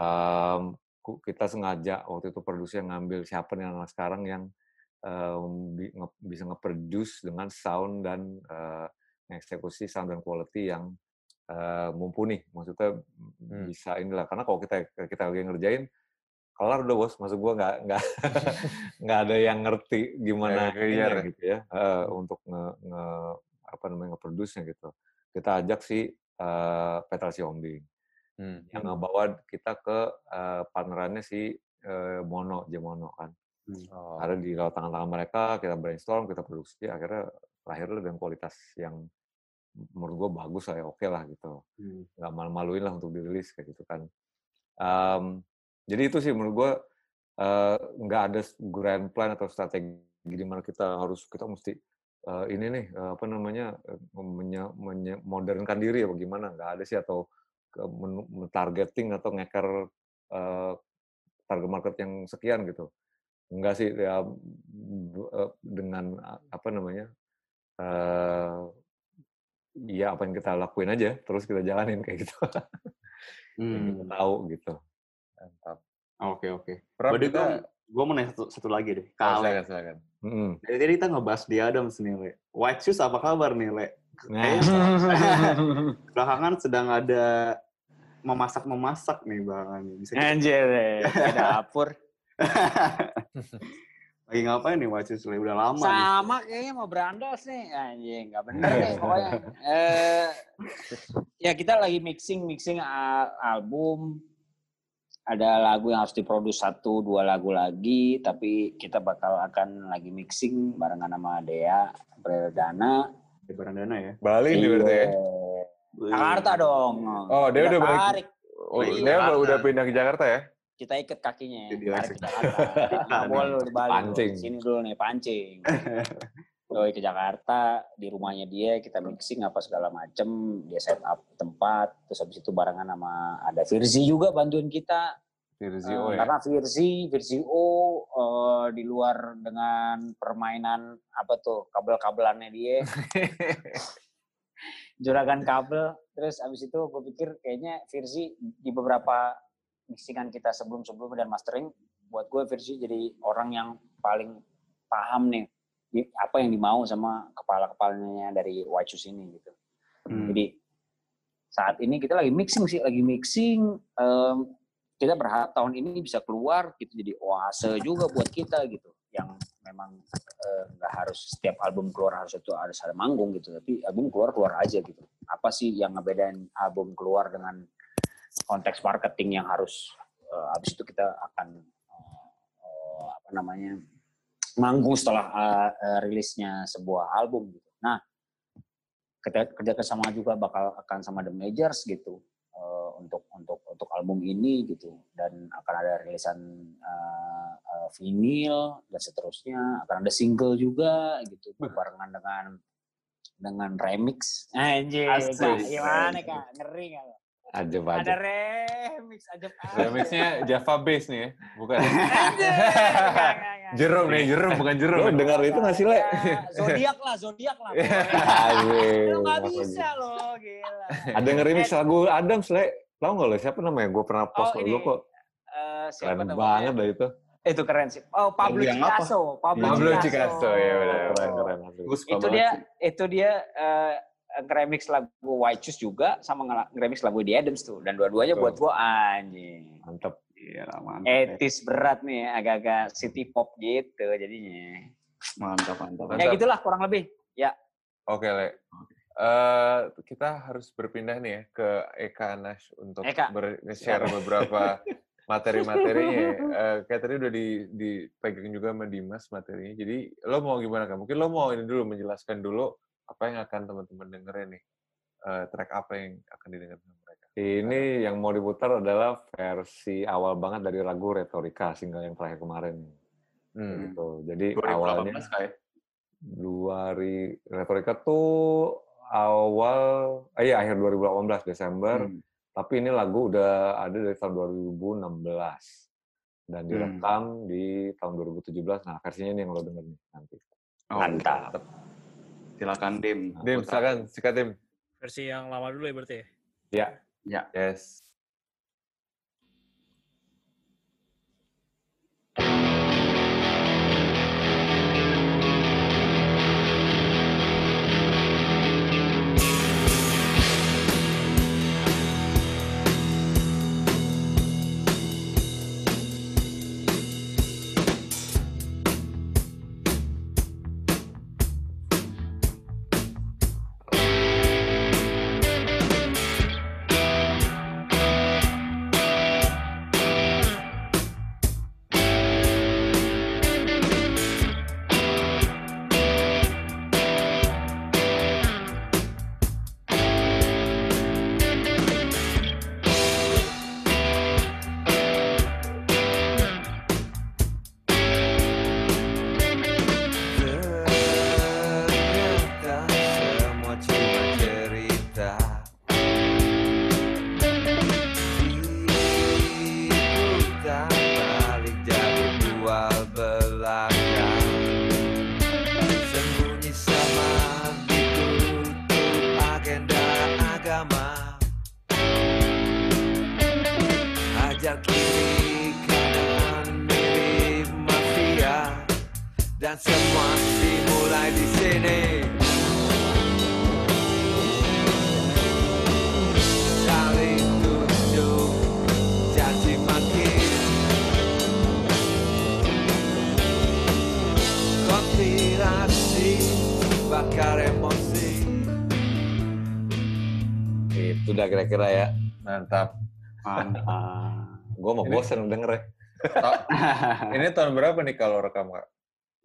Um, kita sengaja waktu itu produser ngambil siapa nih anak sekarang yang Um, bi- nge- bisa nge-produce dengan sound dan uh, eksekusi sound dan quality yang uh, mumpuni, maksudnya hmm. bisa inilah. Karena kalau kita kita lagi ngerjain, kelar udah bos, maksud gue nggak nggak nggak ada yang ngerti gimana ya, gitu ya uh, untuk nge, nge apa namanya nge-produce-nya gitu. Kita ajak si uh, Petra si Ombing hmm. yang ngebawa kita ke uh, partnerannya si uh, Mono, Jeymono kan. Oh. Ada di lewat tangan-tangan mereka, kita brainstorm, kita produksi, akhirnya lahirlah dengan kualitas yang menurut gue bagus lah ya, oke okay lah gitu. Hmm. Gak malu-maluin lah untuk dirilis, kayak gitu kan. Um, jadi itu sih menurut gue, uh, gak ada grand plan atau strategi di mana kita harus, kita mesti uh, ini nih, uh, apa namanya, menye- menye- modernkan diri ya bagaimana, gak ada sih, atau targeting atau ngeker uh, target market yang sekian gitu. Enggak sih ya, dengan apa namanya uh, ya apa yang kita lakuin aja terus kita jalanin kayak gitu hmm. tahu gitu. Oke oke. Berarti gue mau nanya satu, satu lagi deh. Kalian. Mm-hmm. Dari tadi kita ngebahas The Adams nih Le. White Shoes apa kabar nih Le? Nah. Belakangan sedang ada memasak memasak nih bang. Anjir deh. Di dapur. Lagi ngapain nih White Shoes? Udah lama sama nih. Kayaknya mau Brandals nih anjing, nggak bener nih pokoknya. Eh, ya kita lagi mixing mixing album, ada lagu yang harus diproduksi satu dua lagu lagi, tapi kita bakal akan lagi mixing barengan sama Dea Beranda. Dea Beranda ya? Bali nih berarti ya? Jakarta dong. Oh Dea udah balik. Oh, Dea udah pindah ke Jakarta ya? Kita ikat kakinya, tarik ke Jakarta, boleh balik, sini dulu nih pancing, doi ke Jakarta, di rumahnya dia kita mixing apa segala macem, dia set up tempat, terus habis itu barengan sama ada Virzi juga bantuin kita, Virzi uh, O ya? Karena Virzi, Virzi O uh, di luar dengan permainan apa tuh kabel-kabelannya dia. Juragan kabel, terus habis itu gue pikir kayaknya Virzi di beberapa mixingan kita sebelum-sebelumnya dan mastering, buat gue Virzi jadi orang yang paling paham nih apa yang dimau sama kepala-kepalanya dari White Shoes ini gitu. Hmm. Jadi saat ini kita lagi mixing sih, lagi mixing. Um, kita berharap tahun ini bisa keluar gitu, jadi oase juga buat kita gitu. Yang memang nggak uh, harus setiap album keluar harus itu harus ada manggung gitu, tapi album keluar keluar aja gitu. Apa sih yang ngebedain album keluar dengan konteks marketing yang harus uh, habis itu kita akan uh, uh, apa namanya manggung setelah uh, uh, rilisnya sebuah album gitu. Nah kerja kerja sama juga bakal akan sama The Majors gitu uh, untuk untuk untuk album ini gitu, dan akan ada rilisan uh, uh, vinyl dan seterusnya, akan ada single juga gitu barengan dengan dengan remix anjir nah, gimana kak ngeri kak Ajep, ajep. Ada remix, ajep, ajep. Remixnya Java bass nih ya, bukan? Jerum nih, jerum bukan jerum. Lo dengar itu nggak sih, Le? Zodiak lah, zodiak lah. Lo nggak bisa lo, gila. Ada ngeremix lagu Adams, Le. Tahu nggak lo siapa namanya? Gue pernah post oh, lo kok. Uh, keren banget dah itu. Itu keren sih. Oh, Pablo Picasso. Pablo Picasso, ya udah keren. Itu dia, itu dia. Ngeremix lagu White Shoes juga sama ngeremix lagu The Adams tuh, dan dua-duanya tuh. Buat gua anjing. Mantep. Iya, mantep. Etis ya. Berat nih, agak-agak city pop gitu jadinya. Mantap, mantap. mantap. Ya gitulah kurang lebih. Ya. Oke, Le. Uh, kita harus berpindah nih ya ke Eka Anas untuk Eka. Ber- nge-share ya. beberapa materi-materinya. Uh, kayak tadi udah di dipegang juga sama Dimas materinya. Jadi lo mau gimana kan? Mungkin lo mau ini dulu menjelaskan dulu apa yang akan teman-teman dengerin nih, uh, track apa yang akan didengar sama mereka. Ini yang mau diputar adalah versi awal banget dari lagu Retorika, single yang terakhir kemarin. Hmm. Gitu. Jadi awalnya dua hari Retorika tuh awal, eh ya akhir dua ribu delapan belas Desember, hmm. tapi ini lagu udah ada dari tahun dua ribu enam belas dan direkam hmm. di tahun dua ribu tujuh belas. Nah versinya ini yang lo dengerin nanti. Oh, mantap. Silakan Dim. Dim, silakan sikat Dim. Versi yang lama dulu ya berarti ya? Ya. Ya. Yes. Kira-kira ya mantap mantap gue mau bosen denger ya. Ini tahun berapa nih kalau rekam kak?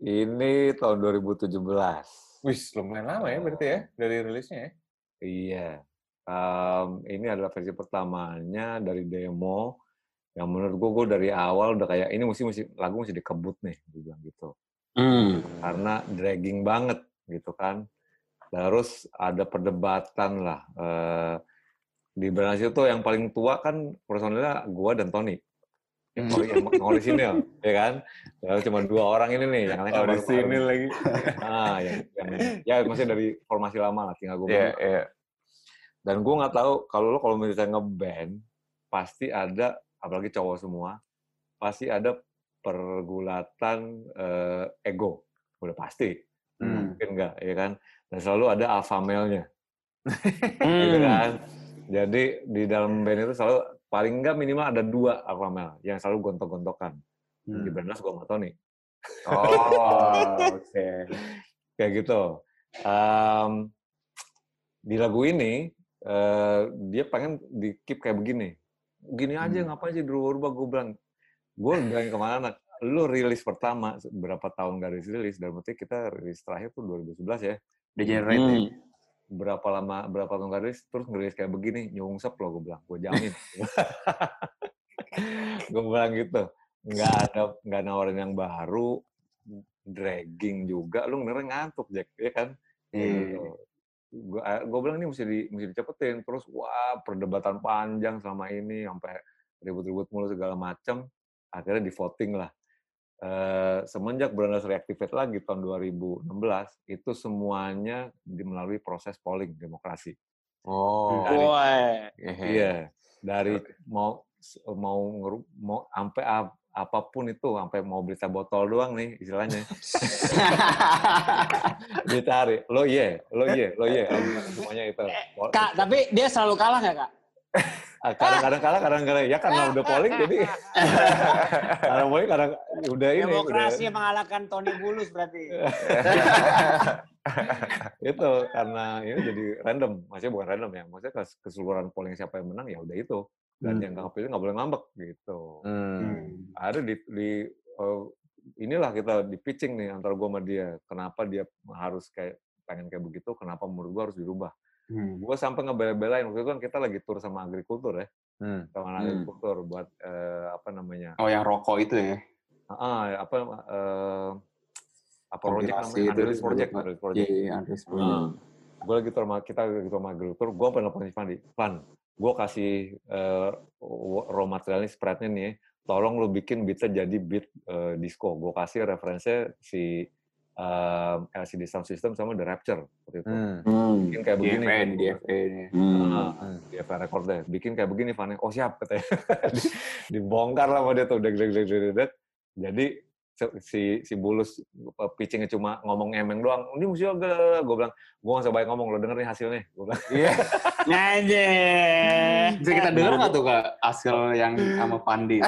Ini tahun dua ribu tujuh belas. Wis lumayan lama ya berarti ya dari rilisnya ya. Iya um, ini adalah versi pertamanya dari demo yang menurut gue gue dari awal udah kayak ini mesti mesti lagu mesti dikebut nih gue bilang gitu mm. karena dragging banget gitu kan, terus ada perdebatan lah. uh, Di Brandals itu yang paling tua kan personilnya gua dan Tony. Yang orisinil, ya kan? Lalu cuma dua orang ini nih, yang lain kan orisinil lagi. Nah, yang, yang ya maksudnya dari formasi lama lah tinggal gua. Yeah, yeah. Dan gua nggak tahu kalau lo kalau misalnya ngeband pasti ada, apalagi cowok semua, pasti ada pergulatan eh, ego. Udah pasti. Hmm. Mungkin enggak, ya kan? Dan selalu ada alpha male-nya. Gitu kan? Jadi di dalam band itu selalu paling nggak minimal ada dua alpha male yang selalu gontok-gontokan. Hmm. Di Brandals gue nggak tahu nih. Oh, oke. Okay. Kayak gitu. Um, di lagu ini uh, dia pengen di keep kayak begini. Gini aja hmm. ngapain sih dirubah-rubah, gue bilang. Gue bilang kemana? Lu rilis pertama berapa tahun nggak rilis? Dan berarti kita rilis terakhir tuh dua ribu sebelas ya. Degenerate. Hmm. berapa lama, berapa tahun nggak rilis, terus ngerilis kayak begini, nyungsep loh, gue bilang, gue jamin. Gue bilang gitu, nggak ada, nggak nawarin yang baru, dragging juga, lu bener ngantuk, Jack, ya kan? Hmm. Gitu. Gue bilang ini mesti, di, mesti dicepetin, terus wah perdebatan panjang selama ini, sampai ribut-ribut mulu segala macem, akhirnya di voting lah. Uh, semenjak Brandals reactivate lagi tahun dua ribu enam belas, itu semuanya melalui proses polling demokrasi. Oh, iya. Yeah, dari mau mau mau sampai ap, apapun itu, sampai mau berita botol doang nih istilahnya. Ditarik, lo ye, lo ye, lo ye, semuanya itu. Kak, tapi dia selalu kalah nggak, Kak? Kadang-kadang kalah, kadang-kadang ya karena udah polling jadi karena polling kadang udah ini demokrasi udah mengalahkan Tony Bulus berarti. Itu karena ini jadi random, maksudnya bukan random ya, maksudnya keseluruhan polling siapa yang menang ya udah itu, dan hmm. yang nggak pilih nggak boleh ngambek gitu. Hmm. Ada di, di uh, inilah kita di pitching nih antara gue sama dia, kenapa dia harus kayak pengen kayak begitu, kenapa menurut gue harus dirubah. Hmm. Gue sampai ngebela-belain, waktu itu kan kita lagi tur sama agrikultur ya, hmm. sama agrikultur buat eh, apa namanya? Oh yang rokok itu ya? Ah apa eh, apa project namanya? Andres project, Andres project. Iya Andres project. Nah, gue lagi tur sama kita lagi tur sama agrikultur, gue pengen nelfon si Fandi, Fan, gue kasih eh, raw materialnya spreadnya nih, tolong lo bikin beatnya jadi beat eh, disco. Gue kasih referensinya si Um, L C D Sound System sama The Rapture seperti itu. Hmm. Bikin kayak begini. D F N, D F N. Heeh. D F N record deh. Bikin kayak begini Van. Oh, siap katanya. Dibongkar lah sama dia tuh deg-deg-deg-deg. Jadi si si Bulus pitching-nya cuma ngomong emeng doang. Ini mesti agak gue bilang, gue enggak usah banyak ngomong, lo denger nih hasilnya. Gue bilang. Iya. Anjir. Bisa kita denger enggak tuh Kak hasil yang sama Pandi?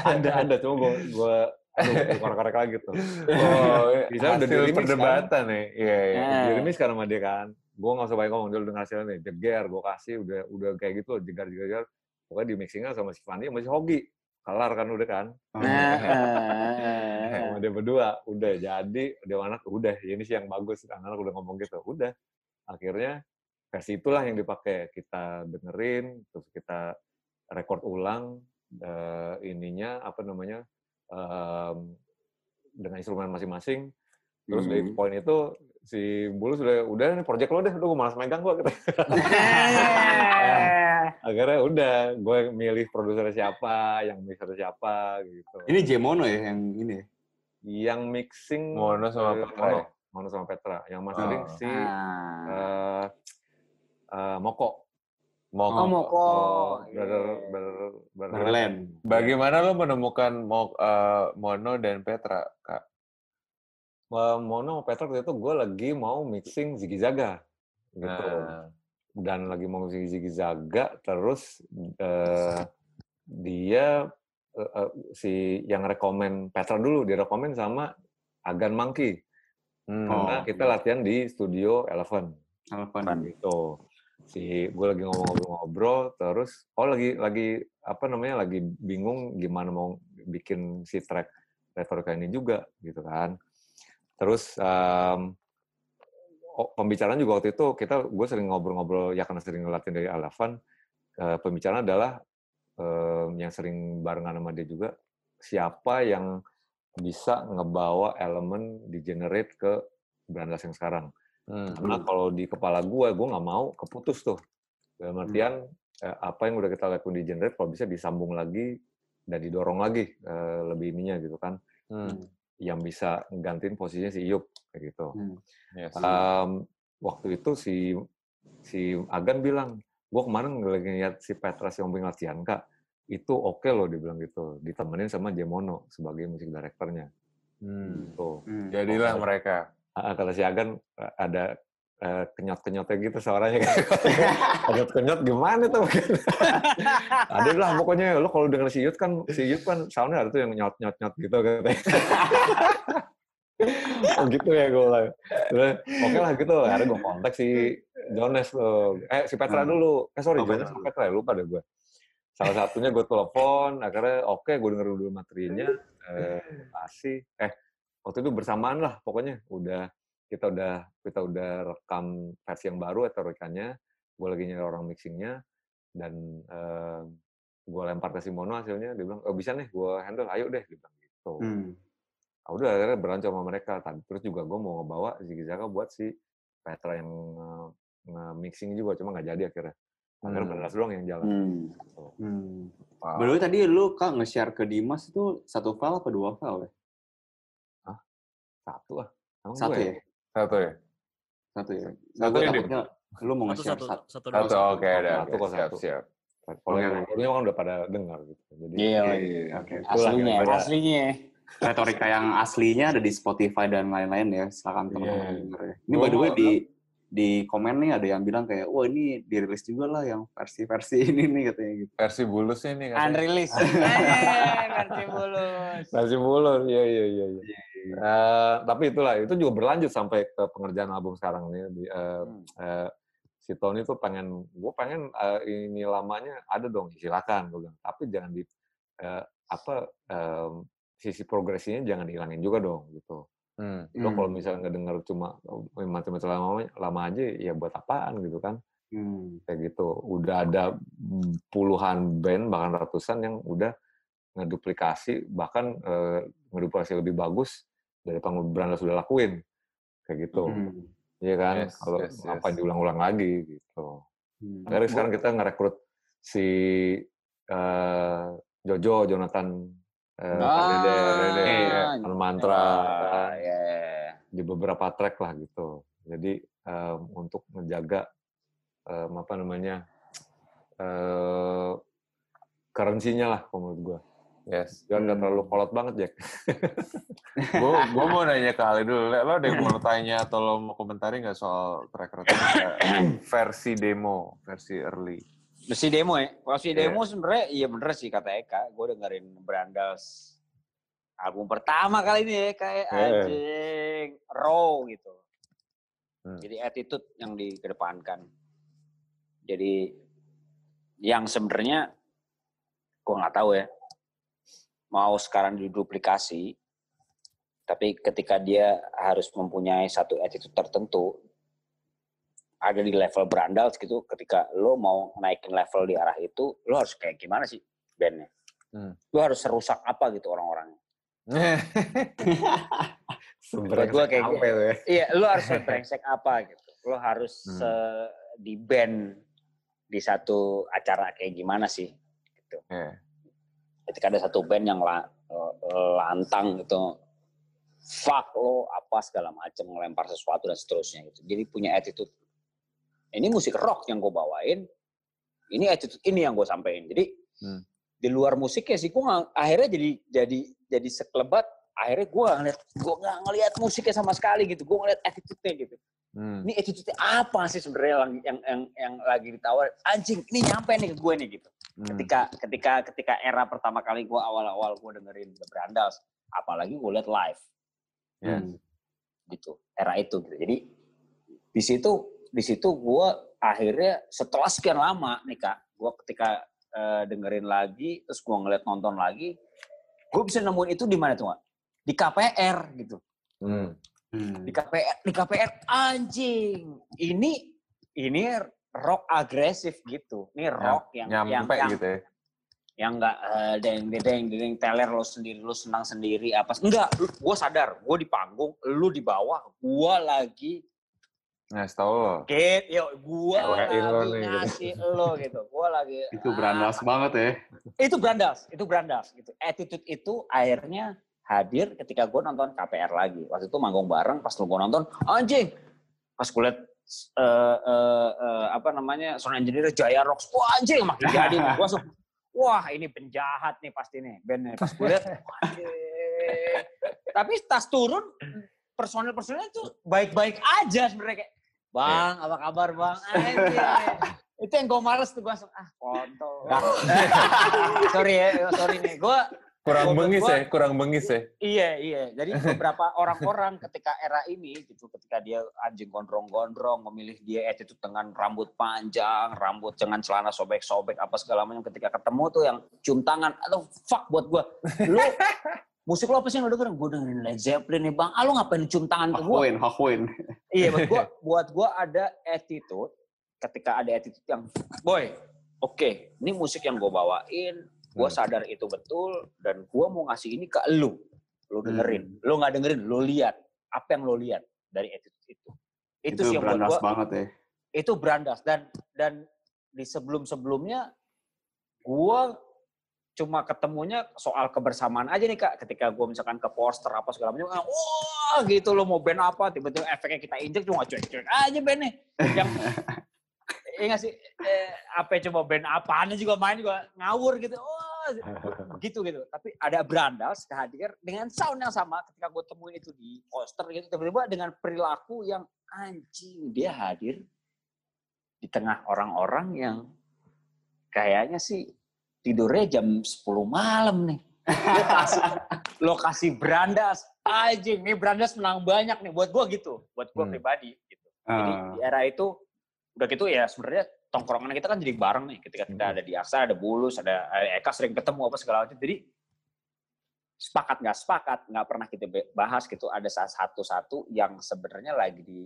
Ada ada cuma gue gue aduh, korek-korek lagi tuh. Oh, bisa udah dirimis perdebatan nih. Iya, iya. Dirimis karena sama dia kan. Gue gak usah banyak ngomong, dia udah hasilnya nih. Jeger, gue kasih, udah udah kayak gitu, jegar-jegar. Pokoknya di mixing-nya sama si Fandi sama si Hogi. Kelar kan udah kan. Sama dia berdua, udah jadi. Dia anak, udah. Ini sih yang bagus, anak-anak udah ngomong gitu. Udah. Akhirnya, versi itulah yang dipakai. Kita dengerin, terus kita rekord ulang. Uh, ininya, apa namanya, Um, dengan instrumen masing-masing, terus mm. dari poin itu si Bulus sudah udah nih project lo deh, udah gue malas megang gue. Akhirnya udah, gue milih produsernya siapa, yang mixernya siapa gitu. Ini Jeymono ya yang ini, yang mixing Mono sama Petra, Mono, Mono sama Petra, yang mastering oh. si uh, uh, Moko. Moko. Oh, Moko. Brother, brother, brother. Berland. Bagaimana lo menemukan Mok, uh, Mono dan Petra, Kak? Uh, Mono, Petra waktu itu gue lagi mau mixing Zigi Zaga. Gitu. Nah. Dan lagi mau mixing Zigi Zaga, terus uh, dia, uh, uh, si yang rekomen Petra dulu, dia rekomen sama Agan Monkey. Hmm. Oh. Karena kita latihan di Studio Eleven. Eleven. Gitu. Si gue lagi ngobrol-ngobrol terus oh lagi lagi apa namanya lagi bingung gimana mau bikin si track retorika ini juga gitu kan. Terus um, oh, pembicaraan juga waktu itu kita gue sering ngobrol-ngobrol ya karena sering ngelatin dari Alavan uh, pembicaraan adalah um, yang sering barengan sama dia juga siapa yang bisa ngebawa elemen di generate ke Brandals yang sekarang. Hmm. Karena kalau di kepala gue, gue nggak mau keputus tuh. Dalam artian hmm. eh, apa yang udah kita lakukan di generate, kalau bisa disambung lagi dan didorong lagi eh, lebih ininya gitu kan, hmm. yang bisa gantiin posisinya si Iyu kayak gitu. Hmm. Yes. Um, waktu itu si si Agan bilang, gue kemarin lagi lihat si Petra si Ombing latihan Kak, itu oke okay loh dia bilang gitu, ditemenin sama Jeymono sebagai musik direkturnya. Hmm. Gitu. Hmm. Jadilah oh, mereka. Kata si Agan ada uh, kenyot-kenyotnya gitu suaranya kan. Kenyot-kenyot gimana tuh? Ada lah pokoknya lo kalau denger si Yud kan si Yud kan soundnya ada tuh yang nyot-nyot-nyot gitu katanya. Oh gitu ya gue lah. Oke lah gitu. Akhirnya gue kontak si Jones tuh. Eh si Petra dulu. Eh sorry oh, Jones sama Petra ya lupa deh gue. Salah satunya gue telepon. Akhirnya oke okay, gue denger dulu materinya. Eh, masih. Eh waktu itu bersamaan lah pokoknya udah kita udah kita udah rekam versi yang baru atau rekannya, gue lagi nyari orang mixingnya, dan eh, gue lempar ke si Mono hasilnya, dia bilang, oh bisa nih, gue handle, ayo deh, dia bilang gitu. Hmm. Nah, udah akhirnya berancam sama mereka, terus juga gue mau ngebawa Zigi Zaga buat si Petra yang nge-mixing juga, cuma nggak jadi akhirnya. Akhirnya Brandals doang yang jalan. Hmm. So, hmm. Wow. Baru tadi lu, Kak, nge-share ke Dimas itu satu file apa dua file ya? Hah? Satu ah. Emang satu ya? Satu ya? Satu ya? Satu ya, takutnya lu mau nge-share satu. Satu, satu, satu oke. Okay, satu kok siap, satu. Siap. Kalau yang lainnya kan udah pada dengar gitu. Iya, oke. Aslinya, aslinya. Retorika yang aslinya ada di Spotify dan lain-lain ya. Silakan teman-teman yeah. denger ya. Ini by the way di... di komen nih ada yang bilang kayak, wah ini dirilis juga lah yang versi-versi ini nih katanya gitu. Versi bulusnya nih katanya. Unrelease. Versi bulus. Versi bulus, iya iya iya. Ya. Uh, tapi itulah, itu juga berlanjut sampai ke pengerjaan album sekarang nih. Uh, uh, si Tony tuh pengen, gue pengen uh, ini lamanya ada dong, silakan gue bilang. Tapi jangan di uh, apa uh, sisi progresinya jangan dihilangin juga dong gitu. Hmm. Lo kalau misalnya nggak dengar cuma macam-macam lama, lama aja ya buat apaan gitu kan hmm. kayak gitu. Udah ada puluhan band bahkan ratusan yang udah ngeduplikasi bahkan eh, ngeduplikasi lebih bagus dari yang Brandals sudah lakuin kayak gitu iya hmm. kan yes, kalau yes, yes. apa diulang-ulang lagi gitu hmm. akhirnya sekarang kita ngerekrut si eh, Jojo Jonathan Eh, ah, mantra ya, ya, ya. Di beberapa track lah gitu. Jadi um, untuk menjaga um, apa namanya currency-nya uh, lah menurut gue. Yes. Jangan hmm. terlalu kolot banget Jack. Gue gue mau nanya ke Ali dulu. Lo ada yang mau tanya atau lo mau komentari nggak soal track record versi demo, versi early? Versi demo ya, versi yeah. demo sebenarnya iya bener sih kata Eka, gue dengerin Brandals album pertama kali ini ya, kayak yeah. anjing, raw gitu. Hmm. Jadi attitude yang dikedepankan. Jadi yang sebenarnya gue gak tahu ya, mau sekarang diduplikasi, tapi ketika dia harus mempunyai satu attitude tertentu, ada di level Brandals gitu, ketika lo mau naikin level di arah itu, lo harus kayak gimana sih bandnya? Hmm. Lo harus serusak apa gitu orang-orangnya? Sebenernya gue kayak gitu. Ya? Iya, lo harus seberengsek apa gitu. Lo harus hmm. se- di band di satu acara kayak gimana sih? Gitu. Yeah. Ketika ada satu band yang la- lantang gitu, fuck lo apa segala macem, ngelempar sesuatu dan seterusnya gitu. Jadi punya attitude. Ini musik rock yang gue bawain, ini attitude ini yang gue sampein. Jadi hmm. di luar musiknya sih, gue gak, akhirnya jadi jadi jadi sekelebat. Akhirnya gue ngeliat, gue nggak ngeliat musiknya sama sekali gitu. Gue ngeliat attitude-nya gitu. Hmm. Ini attitude-nya apa sih sebenarnya yang, yang yang yang lagi ditawar? Anjing, ini nyampe nih ke gue nih gitu. Hmm. Ketika ketika ketika era pertama kali gue awal-awal gue dengerin The Brandals, apalagi gue liat live, yes. hmm. gitu. Era itu gitu. Jadi di situ Di situ gue akhirnya setelah sekian lama nih Kak, gue ketika uh, dengerin lagi, terus gue ngeliat nonton lagi, gue bisa nemuin itu di mana tuh Kak? Di K P R gitu. Hmm. Di K P R, di K P R anjing. Ini ini rock agresif gitu. Ini rock yang nyampe yang, gitu ya. Yang nggak uh, deng deng deng teler lo sendiri, lo senang sendiri apa? Enggak, gue sadar, gue di panggung, lu di bawah, gue lagi ngasih tau lo. Gitu, yo, gue lagi ngasih lo gitu. Gue lagi... Itu Brandals ah, banget ya. Itu Brandals, itu Brandals gitu. Attitude itu akhirnya hadir ketika gue nonton K P R lagi. Waktu itu manggung bareng, pas gue nonton, anjing! Pas gue liat, uh, uh, uh, apa namanya, sound engineer Jaya Rocks, wah anjing! Makin jadi, gue langsung, wah ini penjahat nih pasti nih, bandnya. Pas gue liat, anjing! Tapi tas turun, personil-personilnya tuh baik-baik aja sebenarnya kayak, Bang, yeah. apa kabar Bang? Itu yang gue males tuh, gue langsung, ah kontol. Sorry ya, sorry nih. Gua, kurang gua, bengis gua, ya, kurang bengis ya. Iya, iya. Jadi beberapa orang-orang ketika era ini, gitu, ketika dia anjing gondrong-gondrong, memilih dia attitude dengan rambut panjang, rambut dengan celana sobek-sobek, apa segala macam. Ketika ketemu tuh yang cium tangan, aduh fuck buat gue. Lu, musik lo apa sih yang lo dengerin? Gue dengerin Led Zeppelin nih bang. Ah lo ngapain cium tangan ke gue? Hakuin, hakuin. Iya, buat gue, buat gue ada attitude. Ketika ada attitude yang, boy, oke, okay, ini musik yang gue bawain. Gue sadar itu betul dan gue mau ngasih ini ke lo. Lo dengerin, hmm. lo nggak dengerin, lo lihat apa yang lo lihat dari attitude itu. Itu, itu sih yang buat gue. Banget, ya. Itu Brandas dan dan di sebelum-sebelumnya gue cuma ketemunya soal kebersamaan aja nih Kak. Ketika gue misalkan ke poster apa segala macam, wah oh, gitu lo mau band apa, tiba-tiba efeknya kita injek cuma cuek-cuek aja bandnya. Yang, ya nggak sih, eh, apa cuma band apaan juga main juga ngawur gitu, oh gitu gitu. Tapi ada Brandas hadir dengan sound yang sama ketika gue temuin itu di poster gitu, tiba-tiba dengan perilaku yang anjing dia hadir di tengah orang-orang yang kayaknya sih tidurnya jam sepuluh malam nih. Lo kasih, lo kasih Brandas. Anjing, nih Brandas menang banyak nih. Buat gue gitu. Buat gue hmm. pribadi. Gitu. Jadi uh. di era itu, udah gitu ya sebenarnya tongkrongan kita kan jadi bareng nih. Ketika kita hmm. ada di Aksara, ada Bulus, ada Eka sering ketemu apa segala macam. Jadi sepakat nggak sepakat, nggak pernah kita bahas gitu. Ada satu-satu yang sebenarnya lagi di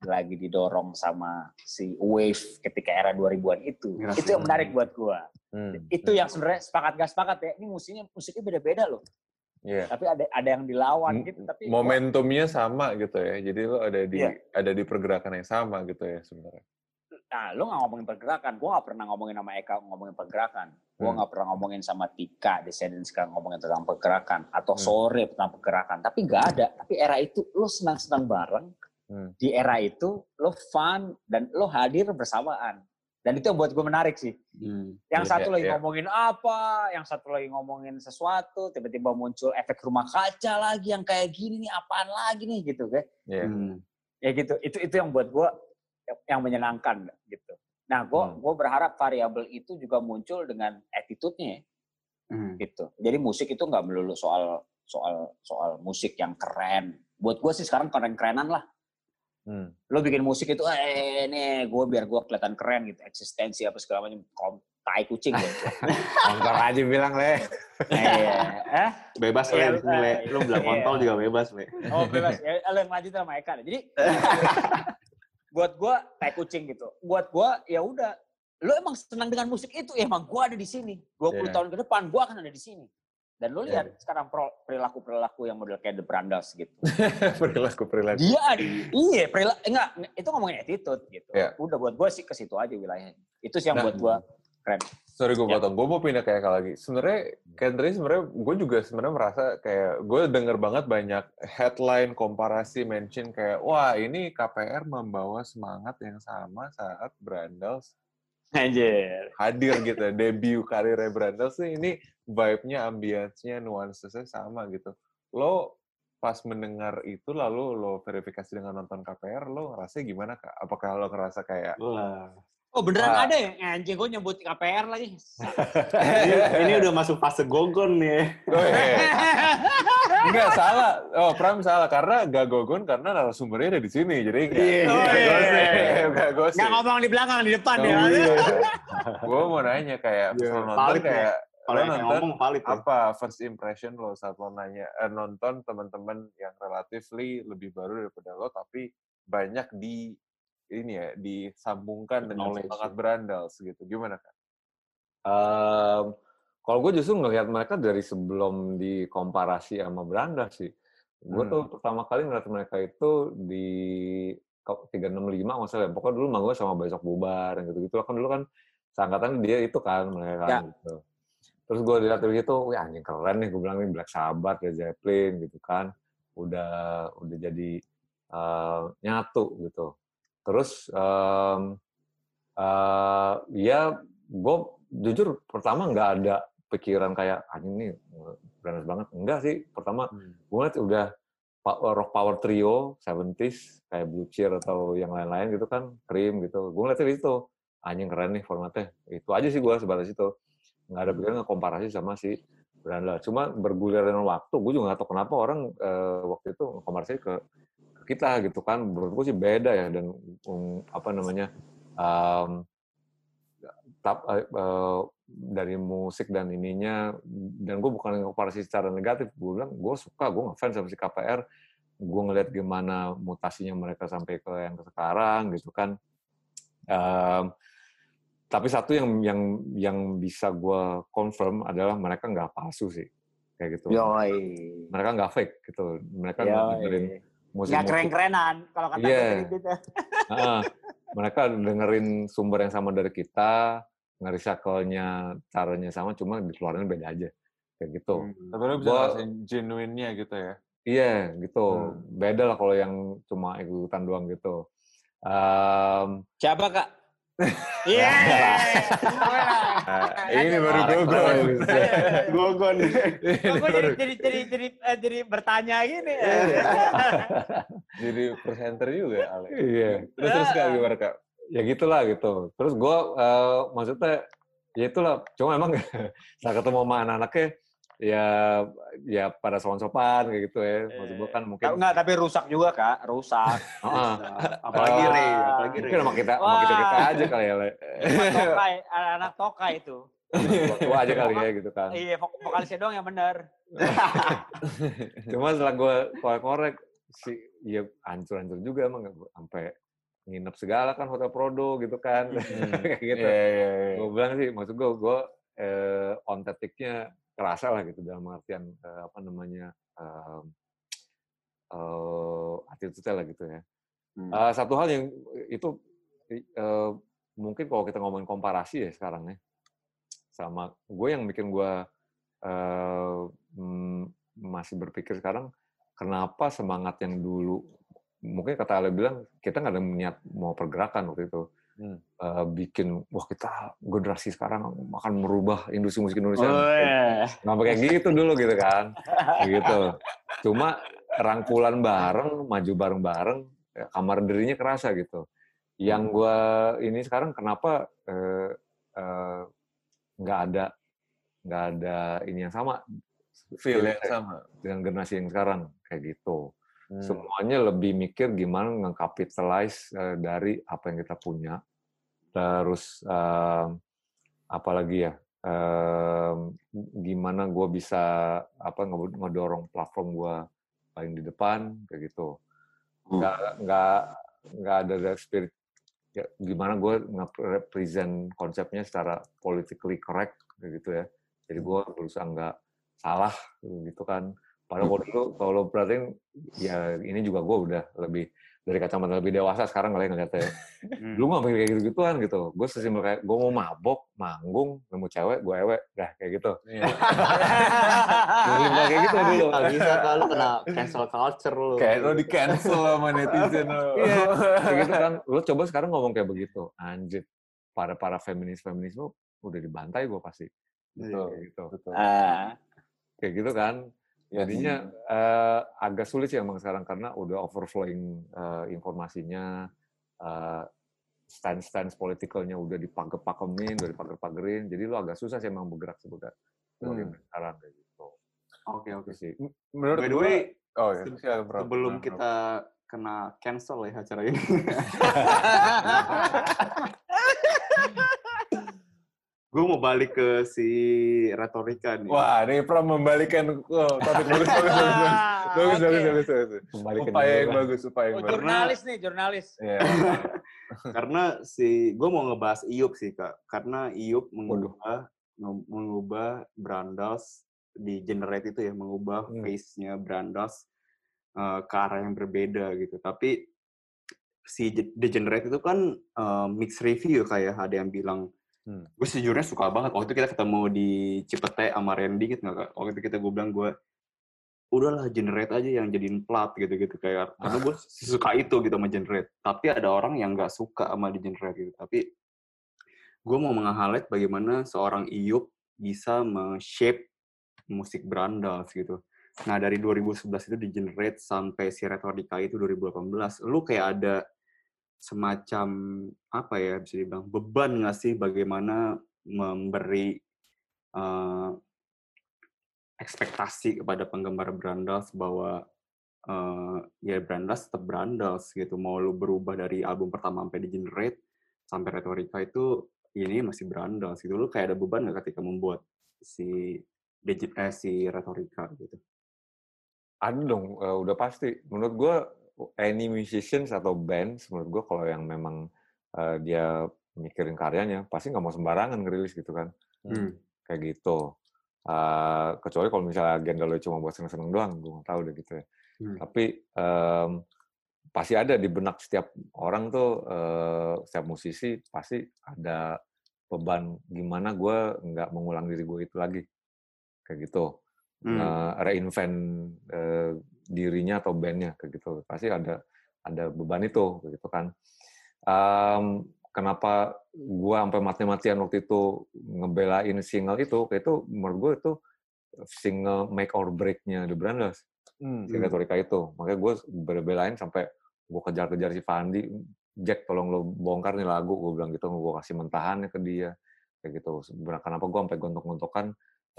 lagi didorong sama si wave ketika era dua ribuan itu. Ngerasa itu yang menarik ya. Buat gua. Hmm. Itu yang sebenarnya sepakat gak sepakat ya. Ini musiknya musiknya beda-beda loh. Yeah. Tapi ada ada yang dilawan M- gitu tapi momentumnya gua, sama gitu ya. Jadi lo ada di yeah. ada di pergerakan yang sama gitu ya sebenarnya. Nah, lo gak ngomongin pergerakan. Gua gak pernah ngomongin sama Eka ngomongin pergerakan. Gua hmm. gak pernah ngomongin sama Tika Descendant sekarang ngomongin tentang pergerakan atau Sore hmm. tentang pergerakan. Tapi gak ada. Tapi era itu lo senang-senang bareng. Hmm. Di era itu lo fun dan lo hadir bersamaan dan itu yang buat gue menarik sih. Hmm. Yang yeah, satu yeah, lagi yeah. ngomongin apa, yang satu lagi ngomongin sesuatu, tiba-tiba muncul efek rumah kaca lagi yang kayak gini nih, apaan lagi nih gitu kan? Yeah. Hmm. Ya gitu. Itu itu yang buat gue yang menyenangkan gitu. Nah gue hmm. gue berharap variabel itu juga muncul dengan attitude-nya hmm. gitu. Jadi musik itu nggak melulu soal soal soal musik yang keren. Buat gue sih sekarang keren-kerenan lah. Hmm. Lo bikin musik itu, eh nih gue biar gue kelihatan keren gitu, eksistensi apa segala macam, kom tai kucing gitu. Kontol aja bilang le. Eh, bebas le, le. Lo bilang kontol juga bebas le. Oh bebas, ya, lo yang lanjut sama Eka. Jadi buat gue tai kucing gitu. Buat gue ya udah, lo emang senang dengan musik itu, ya emang gue ada di sini. dua puluh yeah. tahun ke depan gue akan ada di sini. Dan lo lihat yeah. sekarang perilaku-perilaku yang model kayak The Brandals gitu. Perilaku-perilaku. Iya, iya, perilaku enggak itu ngomongin attitude gitu. Yeah. Udah buat gue sih ke situ aja wilayahnya. Itu sih yang nah, buat gue keren. Sorry gue yeah. potong. Gue mau pindah kayak lagi. Sebenarnya Kendri sebenarnya gue juga sebenarnya merasa kayak gue denger banget banyak headline komparasi mention kayak wah ini K P R membawa semangat yang sama saat Brandals Anjir. hadir gitu, debut karirnya Brandals sih ini vibe-nya, ambience-nya, nuansanya sama gitu. Lo pas mendengar itu lalu lo verifikasi dengan nonton K P R, lo ngerasa gimana Kak? Apakah lo ngerasa kayak wah. Oh beneran ah. ada ya? Anjing gue nyebut K P R lagi. ini, ini udah masuk fase gogon nih. Oh, iya. Enggak salah. Oh Pram salah karena gak gogon karena narasumbernya ada di sini. Jadi enggak oh, iya. gosip. Gosip. Enggak ngomong di belakang, di depan oh, ya. Iya. Gue mau nanya kayak yeah. nonton valid, kayak kalau yang ngomong valid apa ya. First impression lo saat lo nanya eh, nonton teman-teman yang relatively lebih baru daripada lo tapi banyak di ini ya disambungkan dengan semangat Brandals gitu. Gimana Kak? Um, kalau gue justru ngelihat mereka dari sebelum dikomparasi sama Brandals sih. Gue hmm. tuh pertama kali ngelihat mereka itu di tiga enam lima maksudnya. Pokoknya dulu manggung sama Besok Bubar yang gitu-gitu. Kan dulu kan seangkatan dia itu kan mereka ya. Gitu. Terus gue lihat dari situ, wih anjing keren nih. Gue bilang nih Black Sabbath, Led Zeppelin gitu kan. Udah udah jadi uh, nyatu gitu. Terus um, uh, ya gue jujur pertama nggak ada pikiran kayak anjing nih Brandas banget enggak sih pertama hmm. gue ngeliat udah rock power trio seventies kayak Blue Cheer atau yang lain-lain gitu kan Cream gitu gue ngeliatnya itu anjing keren nih formatnya itu aja sih gue sebatas itu nggak ada pikiran ngekomparasi sama si Brandas cuma bergulir dengan waktu gue juga nggak tahu kenapa orang uh, waktu itu ngekomparasi ke kita gitu kan menurutku sih beda ya dan um, apa namanya um, tap, uh, dari musik dan ininya, dan gue bukan komparasi secara negatif, gue bilang gue suka, gue ngefans sama si K P R, gue ngeliat gimana mutasinya mereka sampai ke yang sekarang gitu kan. Um, tapi satu yang yang yang bisa gue confirm adalah mereka nggak palsu sih, kayak gitu. Yoi. Mereka nggak fake gitu, mereka nggak dengerin musik nggak keren-kerenan kalau kata yeah. gitu. Nah, mereka dengerin sumber yang sama dari kita, nge-recycle-nya caranya sama, cuma dikeluarin beda aja, kayak gitu. Hmm. Tapi lo bisa ngerasain genuine-nya gitu ya? Iya, gitu. Hmm. Beda lah kalau yang cuma ikutan doang gitu. Um, Siapa, Kak? Iya! Ini baru gogon. Gogon. Gogon jadi bertanya gini. Jadi presenter juga, Alex. Iya. Terus-terus Kak, gimana Kak? Ya gitulah gitu. Terus gue uh, maksudnya ya itulah. Cuma emang saya ketemu sama anak-anaknya ya ya pada sopan-sopan kayak gitu ya. Maksud gue kan mungkin enggak, tapi rusak juga Kak, rusak. Heeh. apalagi Rey, apalagi Rey. Mungkin sama kita, sama kita kita aja kali ya. Tokai, anak tokai itu. Tua aja kali ya gitu kan. Iya, vokalisnya doang yang benar. Cuma setelah gue korek-korek si ya hancur-hancur juga emang sampai nginep segala kan hotel Prodo gitu kan. Kayak gitu. Yeah, yeah, yeah. Gue bilang sih, maksud gue, gue eh, on tetiknya kerasa lah gitu dalam artian eh, apa namanya eh, eh, attitude-nya lah gitu ya. Hmm. Uh, satu hal yang itu eh, mungkin kalau kita ngomongin komparasi ya sekarang ya. Sama gue yang bikin gue eh, masih berpikir sekarang, kenapa semangat yang dulu mungkin kata Ale bilang, kita nggak ada niat mau pergerakan waktu itu. Hmm. Uh, bikin, wah kita generasi sekarang akan merubah industri musik Indonesia. Oh, yeah. Nggak pakai gitu dulu gitu kan. Gitu. Cuma rangkulan bareng, maju bareng-bareng, kamar dirinya kerasa gitu. Yang gue ini sekarang kenapa uh, uh, nggak ada nggak ada ini yang sama. Feel yang sama. Dengan generasi yang sekarang, kayak gitu. Hmm. Semuanya lebih mikir gimana nge-capitalize uh, dari apa yang kita punya. Terus, uh, apalagi ya, uh, gimana gue bisa apa ngedorong platform gue paling di depan, kayak gitu. Nggak, hmm. nggak, nggak ada spirit, ya, gimana gue nge-represent konsepnya secara politically correct, kayak gitu ya. Jadi gue berusaha nggak salah, gitu kan. Padahal kalau dulu, kalau perhatiin, ya ini juga gue udah lebih, dari kacamata lebih dewasa sekarang kalian ngeliatnya. Dulu gak mikir kayak gitu-gituan gitu. Gue sesimpel kayak, gue mau mabok, manggung, nemu cewek, gue ewe, dah kayak gitu. Sesimpel kayak gitu dulu. Gak bisa kan, lu kena cancel culture lu. Kayak lu di cancel sama netizen lu. Iya, kayak gitu kan. Lu coba sekarang ngomong kayak begitu. Anjir, para-para feminis-feminis lu udah dibantai gue pasti. Gitu. Kayak gitu kan. Jadinya uh, agak sulit sih emang sekarang karena udah overflowing uh, informasinya, uh, stance-stance politikalnya udah dipager-pagemin, udah dipager-pagerin, jadi lo agak susah sih emang bergerak sebentar. Mungkin hmm. sekarang kayak gitu. Oke oke sih. Menurut gue, way, oh, ya. sebelum nah, kita bro. kena cancel ya acara ini. Gue mau balik ke si retorika nih. Wah, ini Pram membalikan oh, topik bagus, bagus, bagus, bagus, bagus, bagus, bagus. Upaya yang bagus, upaya yang bagus. Jurnalis nih, jurnalis. Yeah. Karena si, gue mau ngebahas Iyup sih Kak, karena Iyup mengubah, mengubah Brandals di generate itu ya, mengubah hmm. face-nya Brandals uh, ke arah yang berbeda gitu. Tapi si Degenerate itu kan uh, mixed review kayak ada yang bilang. Hmm. Gue sejujurnya suka banget. Waktu itu kita ketemu di Cipete sama Randy gitu gak Kak? Waktu itu kita gue bilang gue, udahlah generate aja yang jadiin plat gitu-gitu kayak. Karena gue suka itu gitu sama generate. Tapi ada orang yang gak suka sama di generate gitu. Tapi gue mau meng-highlight bagaimana seorang Iyup bisa men-shape musik Brandals gitu. Nah dari dua ribu sebelas itu di generate sampai si Retorika itu dua ribu delapan belas. Lu kayak ada semacam apa ya bisa dibilang beban nggak sih bagaimana memberi uh, ekspektasi kepada penggemar Brandals bahwa uh, ya Brandals tetap Brandals gitu, mau lu berubah dari album pertama sampai di generate sampai retorika itu ini masih Brandals gitu. Lu kayak ada beban nggak ketika membuat si digit eh, si retorika gitu? Ada dong, uh, udah pasti. Menurut gue any musicians atau bands, menurut gue kalau yang memang uh, dia mikirin karyanya pasti nggak mau sembarangan ngerilis gitu kan. Hmm. Kayak gitu. Uh, kecuali kalau misalnya agenda lo cuma buat seneng-seneng doang, gue nggak tahu deh gitu ya. Hmm. Tapi um, pasti ada di benak setiap orang tuh, eh, setiap musisi pasti ada beban gimana gue nggak mengulang diri gue itu lagi, kayak gitu. Hmm. Nah, reinvent eh, dirinya atau bandnya, kayak gitu. Pasti ada ada beban itu, kayak gitu kan. Um, kenapa gue sampai mati-matian waktu itu ngebelain single itu? Kayak itu menurut gue itu single make or break-nya The Brandals. Hmm. Si retorika itu. Makanya gue bela-belain sampai gue kejar-kejar si Fandi, Jack tolong lo bongkar nih lagu, gue bilang gitu, gue kasih mentahannya ke dia, kayak gitu. Kenapa gue sampai gontok-gontokan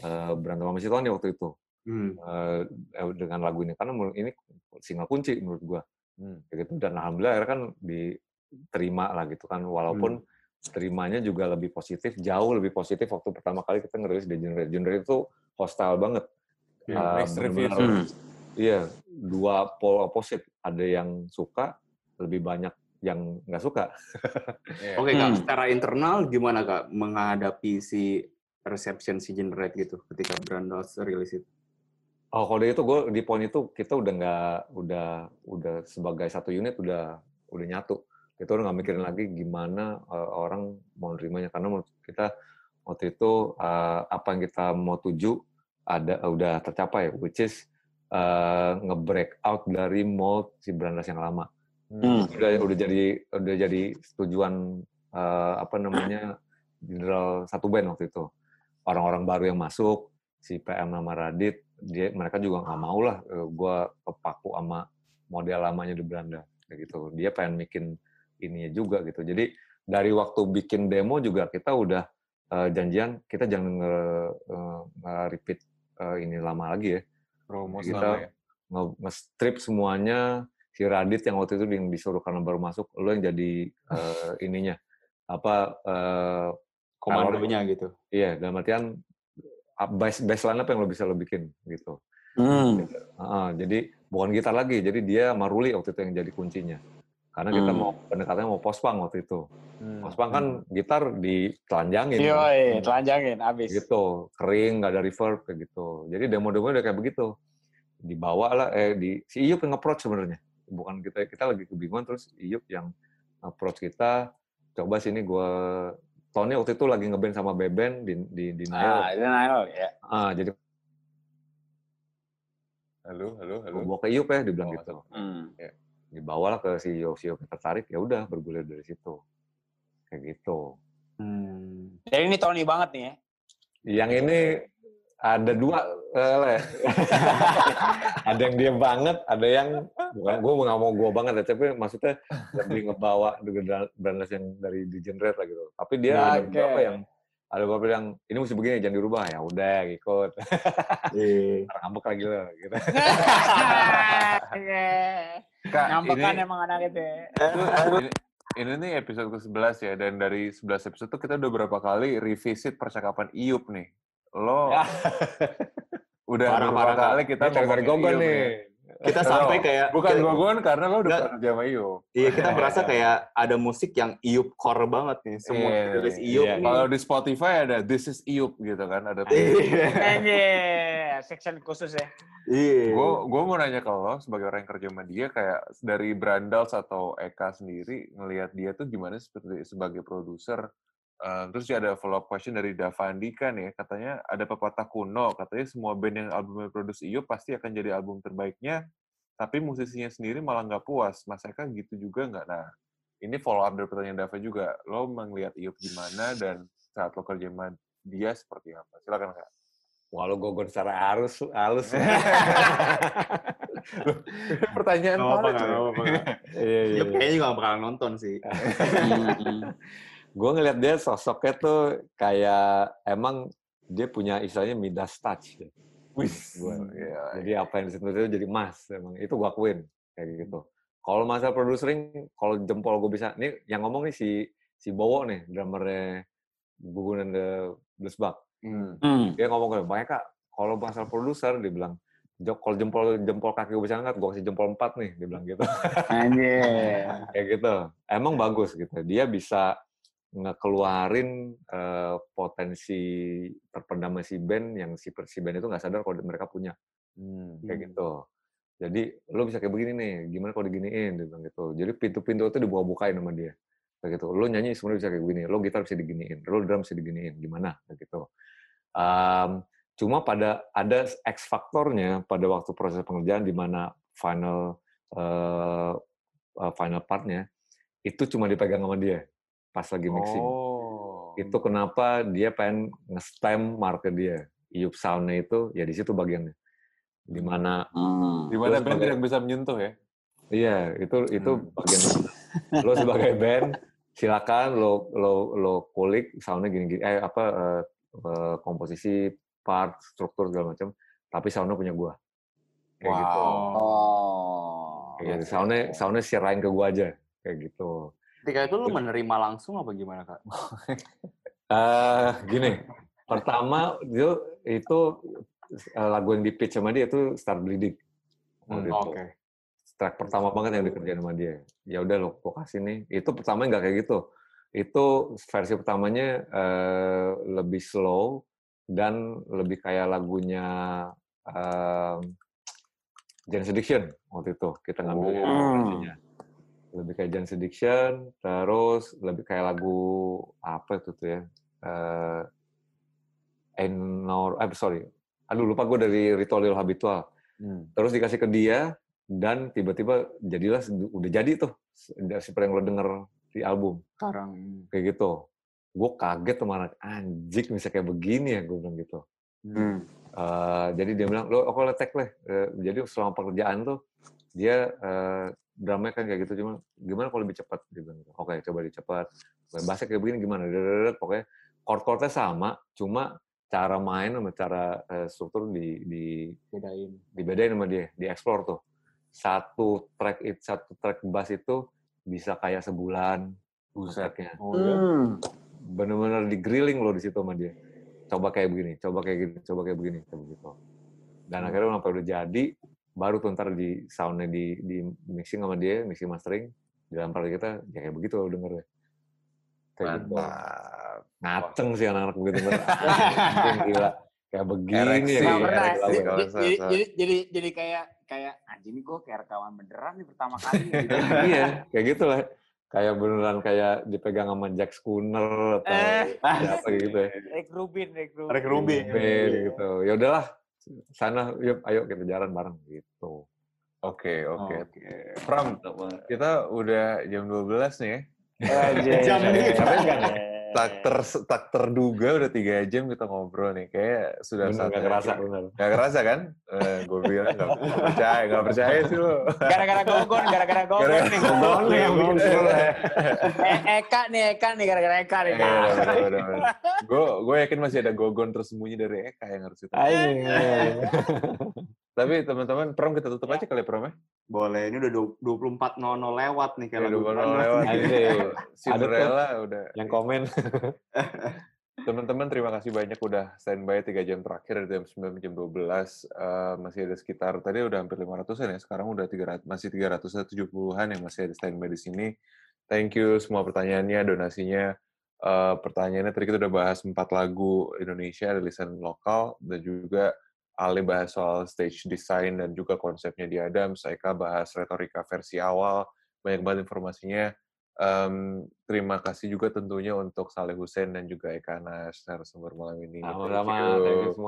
uh, berantem sama si Tony waktu itu, hmm. uh, dengan lagu ini, karena ini single kunci menurut gue, hmm. kayak gitu. Dan alhamdulillah akhirnya kan diterima lah gitu kan, walaupun hmm. terimanya juga lebih positif, jauh lebih positif waktu pertama kali kita ngerilis Degenerate. Degenerate itu hostile banget. Yeah, uh, nice review. Iya, dua pole opposite. Ada yang suka, lebih banyak yang nggak suka. Yeah. Oke, okay, Kak, hmm. secara internal gimana, Kak, menghadapi si reception si Generate gitu ketika Brandals rilis itu? Oh, kalau dari itu gue di poin itu kita udah nggak udah udah sebagai satu unit udah udah nyatu. Kita udah nggak mikirin lagi gimana uh, orang mau nerimanya, karena menurut kita waktu itu uh, apa yang kita mau tuju ada uh, udah tercapai, which is Uh, nge-break out dari mold si Brandals yang lama. Hmm. Udah udah jadi udah jadi tujuan uh, apa namanya general satu band waktu itu. Orang-orang baru yang masuk, si P M nama Radit, dia mereka juga nggak mau lah uh, gue kepaku sama model lamanya The Brandals gitu. Dia pengen bikin ininya juga gitu. Jadi dari waktu bikin demo juga kita udah uh, janjian kita jangan nge-repeat uh, ini lama lagi ya. Promo kita ya? Nge-strip semuanya, si Radit yang waktu itu yang disuruh karena baru masuk, lo yang jadi uh, ininya, apa uh, komandonya gitu. Iya, dalam artian base baseline apa yang lo bisa lo bikin gitu. Hmm. Uh, jadi bukan gitar lagi, jadi dia sama Ruli waktu itu yang jadi kuncinya. Karena kita hmm. mau pendekatannya mau pospang waktu itu. Hmm. Pospang kan hmm. gitar ditelanjangin. Iya, kan? Telanjangin abis. Gitu, kering, nggak ada reverb kayak gitu. Jadi demo-demo udah kayak begitu. Dibawa lah, eh di si Iyo yang nge-approach sebenarnya. Bukan kita kita lagi kebingungan terus Iyo yang nge-approach kita. Coba sini gue Tony waktu itu lagi ngeband sama Beben di di, di Nayo. Ah, di Nayo ya. Ah, jadi halo, halo, halo. Gue bawa ke Iyo ya, dibilang oh, gitu. Hmm. Ya. Dibawalah ke si Yoshio tertarik, ya udah bergulir dari situ kayak gitu. Hmm. Jadi ini Tony banget nih ya? Yang ini ada dua, eh, ada yang dia banget, ada yang bukan. Gue nggak mau gue banget, tapi maksudnya lebih ngebawa Brandals yang dari Degenerate lah gitu. Tapi dia nah, ada beberapa okay. yang ada beberapa yang ini mesti begini jangan dirubah, ya udah ikut. Ngambek lagi lo gitu. Nampakkan emang anak itu ya. Ini, ini nih episode ke sebelas ya, dan dari sebelas episode tuh kita udah berapa kali revisit percakapan Iyup nih. Lo udah berapa kali kita ngomongin Iyup nih. nih. Kita sampai kayak... Bukan gogon karena lo udah kerja sama Iyup. Iya, kita merasa kayak ada musik yang Iyup core banget nih. Semua tulis Iyup. Kalau di Spotify ada This is Iyup gitu kan. Ada section khusus ya. Iya. Gue gue mau nanya ke lo sebagai orang yang kerja sama dia, kayak dari Brandals atau Eka sendiri ngelihat dia tuh gimana seperti sebagai produser. Uh, terus ada follow up question dari Davandi kan ya, katanya ada pepatah kuno, katanya semua band yang albumnya produksi Iyo pasti akan jadi album terbaiknya, tapi musisinya sendiri malah nggak puas. Mas Eka gitu juga nggak? Nah, ini follow up dari pertanyaan Dava juga. Lo melihat Iyo gimana dan saat lo kerja sama dia seperti apa? Silakan Kak. Walau gogon secara arus, halus. Pertanyaan oh, parah. Iya, iya, iya. Kayaknya juga gak bakal nonton sih. Gue ngeliat dia sosoknya tuh kayak emang dia punya istilahnya Midas touch. Wis. Yeah, jadi yeah. apa yang disitu itu jadi emas emang. Itu gue akuin kayak gitu. Kalau masalah producing, kalau jempol gue bisa. Nih yang ngomong nih si si Bowo nih, drummernya Bugun and the Blesbak. Hmm. Dia ngomong ke gue, makanya Kak, kalau masalah produser, dia bilang, kalau jempol jempol kaki gue bisa angkat, gue kasih jempol empat nih, dia bilang gitu. Anjir. Kayak gitu. Emang bagus gitu. Dia bisa ngekeluarin uh, potensi terpendamnya si band yang si, si band itu nggak sadar kalau mereka punya. Hmm. Kayak gitu. Jadi lo bisa kayak begini nih, gimana kalau diginiin, dia bilang gitu. Jadi pintu-pintu itu dibuka-bukain sama dia. Kayak gitu. Lo nyanyi sebenarnya bisa kayak begini, lo gitar bisa diginiin, lo drum bisa diginiin, gimana kayak gitu. Um, Cuma pada ada X faktornya pada waktu proses pengerjaan di mana final uh, final partnya itu cuma dipegang sama dia pas lagi mixing. Oh. Itu kenapa dia pengen nge-stamp mark dia. Iup sound-nya itu ya di situ bagiannya. Di mana hmm. di mana band tidak bisa menyentuh ya. Iya, itu itu hmm. bagian lo sebagai band silakan lo lo lo kulik sound-nya gini-gini eh apa uh, uh, komposisi part, struktur segala macam, tapi sound-nya punya gua. Kayak wow. gitu. Oh. Kayak gitu. Sound-nya, sound-nya siarain ke gua aja. Kayak gitu. Ketika itu lu menerima langsung apa gimana, Kak? uh, gini. Pertama, itu, itu lagu yang di-pitch sama dia itu Start Bleeding. Hmm, Oke. Okay. Track pertama banget yang dikerjain sama dia. Ya udah lo kasih nih. Itu pertama nggak kayak gitu. Itu versi pertamanya uh, lebih slow, dan lebih kayak lagunya um, Jane's Addiction waktu itu kita ngambil referensinya. Oh. Lebih kayak Jane's Addiction, terus lebih kayak lagu apa itu tuh ya? Uh, Enor, eh sorry, aduh lupa gue dari Ritual Habitual. Hmm. Terus dikasih ke dia dan tiba-tiba jadilah udah jadi tuh seperti yang lo denger di album. Sekarang kayak gitu. Gue kaget sama anak, anjing bisa kayak begini ya, gue bilang gitu. Hmm. Uh, jadi dia bilang, lo aku letek leh. Uh, jadi selama pekerjaan tuh, dia uh, drama kan kayak gitu, cuma gimana kalau lebih cepat? Dia bilang gitu. Oke, okay, coba dicepat. Bahasa kayak begini gimana? Deret, pokoknya chord-chordnya sama, cuma cara main sama cara uh, struktur di, di, dibedain. dibedain sama dia, dieksplor tuh. Satu track it, satu track bass itu bisa kayak sebulan. Busetnya. Oh, ya. Hmm. Bener-bener digrilling lo di situ sama dia. Coba kayak begini, coba kayak gini, coba kayak begini, coba gitu. Dan akhirnya sampai udah jadi, baru tuh ntar di soundnya di, di mixing sama dia, mixing mastering, di dalam part kita, ya kayak begitu lo dengernya. Kayak gitu. Ngaceng sih anak-anak begitu. Gila. Kayak begini. Ya, kayak jadi, jadi, jadi, jadi, jadi kayak, kayak anjing nih kok kayak rekaman beneran nih pertama kali. Gitu. Iya, kayak gitu lah. Kayak beneran kayak dipegang sama Jack Schooner atau eh, apa gitu ya. Rick Rubin, Rick Rubin. Rick Rubin, Rubin gitu. Ya udahlah, sana yuk ayo kita jalan bareng gitu. Oke, okay, oke. Okay. Oh. Pram, kita udah jam dua belas nih ya. Jam ini capek kan ya? Tak ter tak terduga udah tiga jam kita ngobrol nih. Kayak sudah saatnya. Gak kerasa benar. Gak kerasa kan? Eh, gue bilang gak percaya, gak percaya sih lo. Gara-gara gogon, gara-gara gogon gara-gara nih. Gogon nih yang bikin seru. Eka nih, Eka nih, gara-gara Eka nih. Iya, benar-benar. Gue gue yakin masih ada gogon tersembunyi dari Eka yang harus kita. Iya. Tapi teman-teman, Prom kita tutup aja kali Prom ya? Boleh, ini udah dua puluh empat nol nol lewat nih kalau dua puluh empat nol nol lewat. Cinderella udah. Yang komen. Teman-teman terima kasih banyak udah standby tiga jam terakhir dari jam sembilan jam dua belas uh, masih ada sekitar tadi udah hampir lima ratusan ya, sekarang udah tiga ratus masih tiga ratus tujuh puluhan yang masih ada standby di sini. Thank you semua pertanyaannya, donasinya. Uh, pertanyaannya tadi kita udah bahas empat lagu Indonesia rilisan lokal dan juga Ale bahas soal stage design dan juga konsepnya di Adams, Eka bahas retorika versi awal, banyak banget informasinya. Um, terima kasih juga tentunya untuk Saleh Hussein dan juga Eka Nas narasumber malam ini. Sama-sama,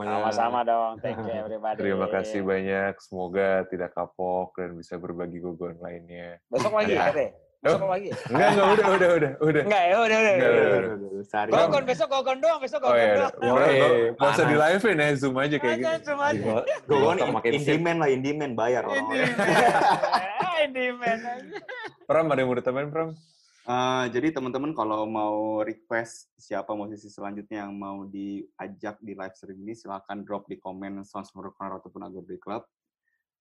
sama-sama dong. Thank you everybody. Terima kasih banyak. Semoga tidak kapok dan bisa berbagi gogoan lainnya. Besok lagi ya. Deh. Besok lagi. Enggak, enggak udah udah udah udah. Enggak, ya udah udah. Gogon besok gogon doang, besok gogon doang. Enggak usah di live-in ya, Zoom aja kayak gitu. Gogon in-demand lah, in-demand bayar orang. In-demand. Pram ada yang mau ditambahin, Pram? Uh, jadi teman-teman kalau mau request siapa musisi selanjutnya yang mau diajak di live stream ini silakan drop di komen Sounds Menurut Corner ataupun Agobri Club.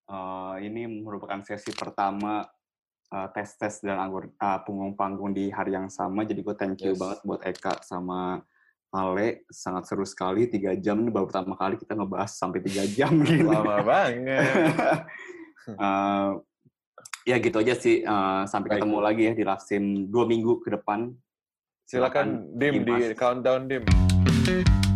Uh, ini merupakan sesi pertama uh, tes-tes dan uh, punggung-panggung di hari yang sama. Jadi gue thank you yes. banget buat Eka sama Ale, sangat seru sekali. Tiga jam ini baru pertama kali kita ngebahas sampai tiga jam gitu. Lama banget. uh, ya gitu aja sih. Uh, sampai Baik. Ketemu lagi ya di Raksim dua minggu ke depan. Silakan, Silakan dim di countdown dim.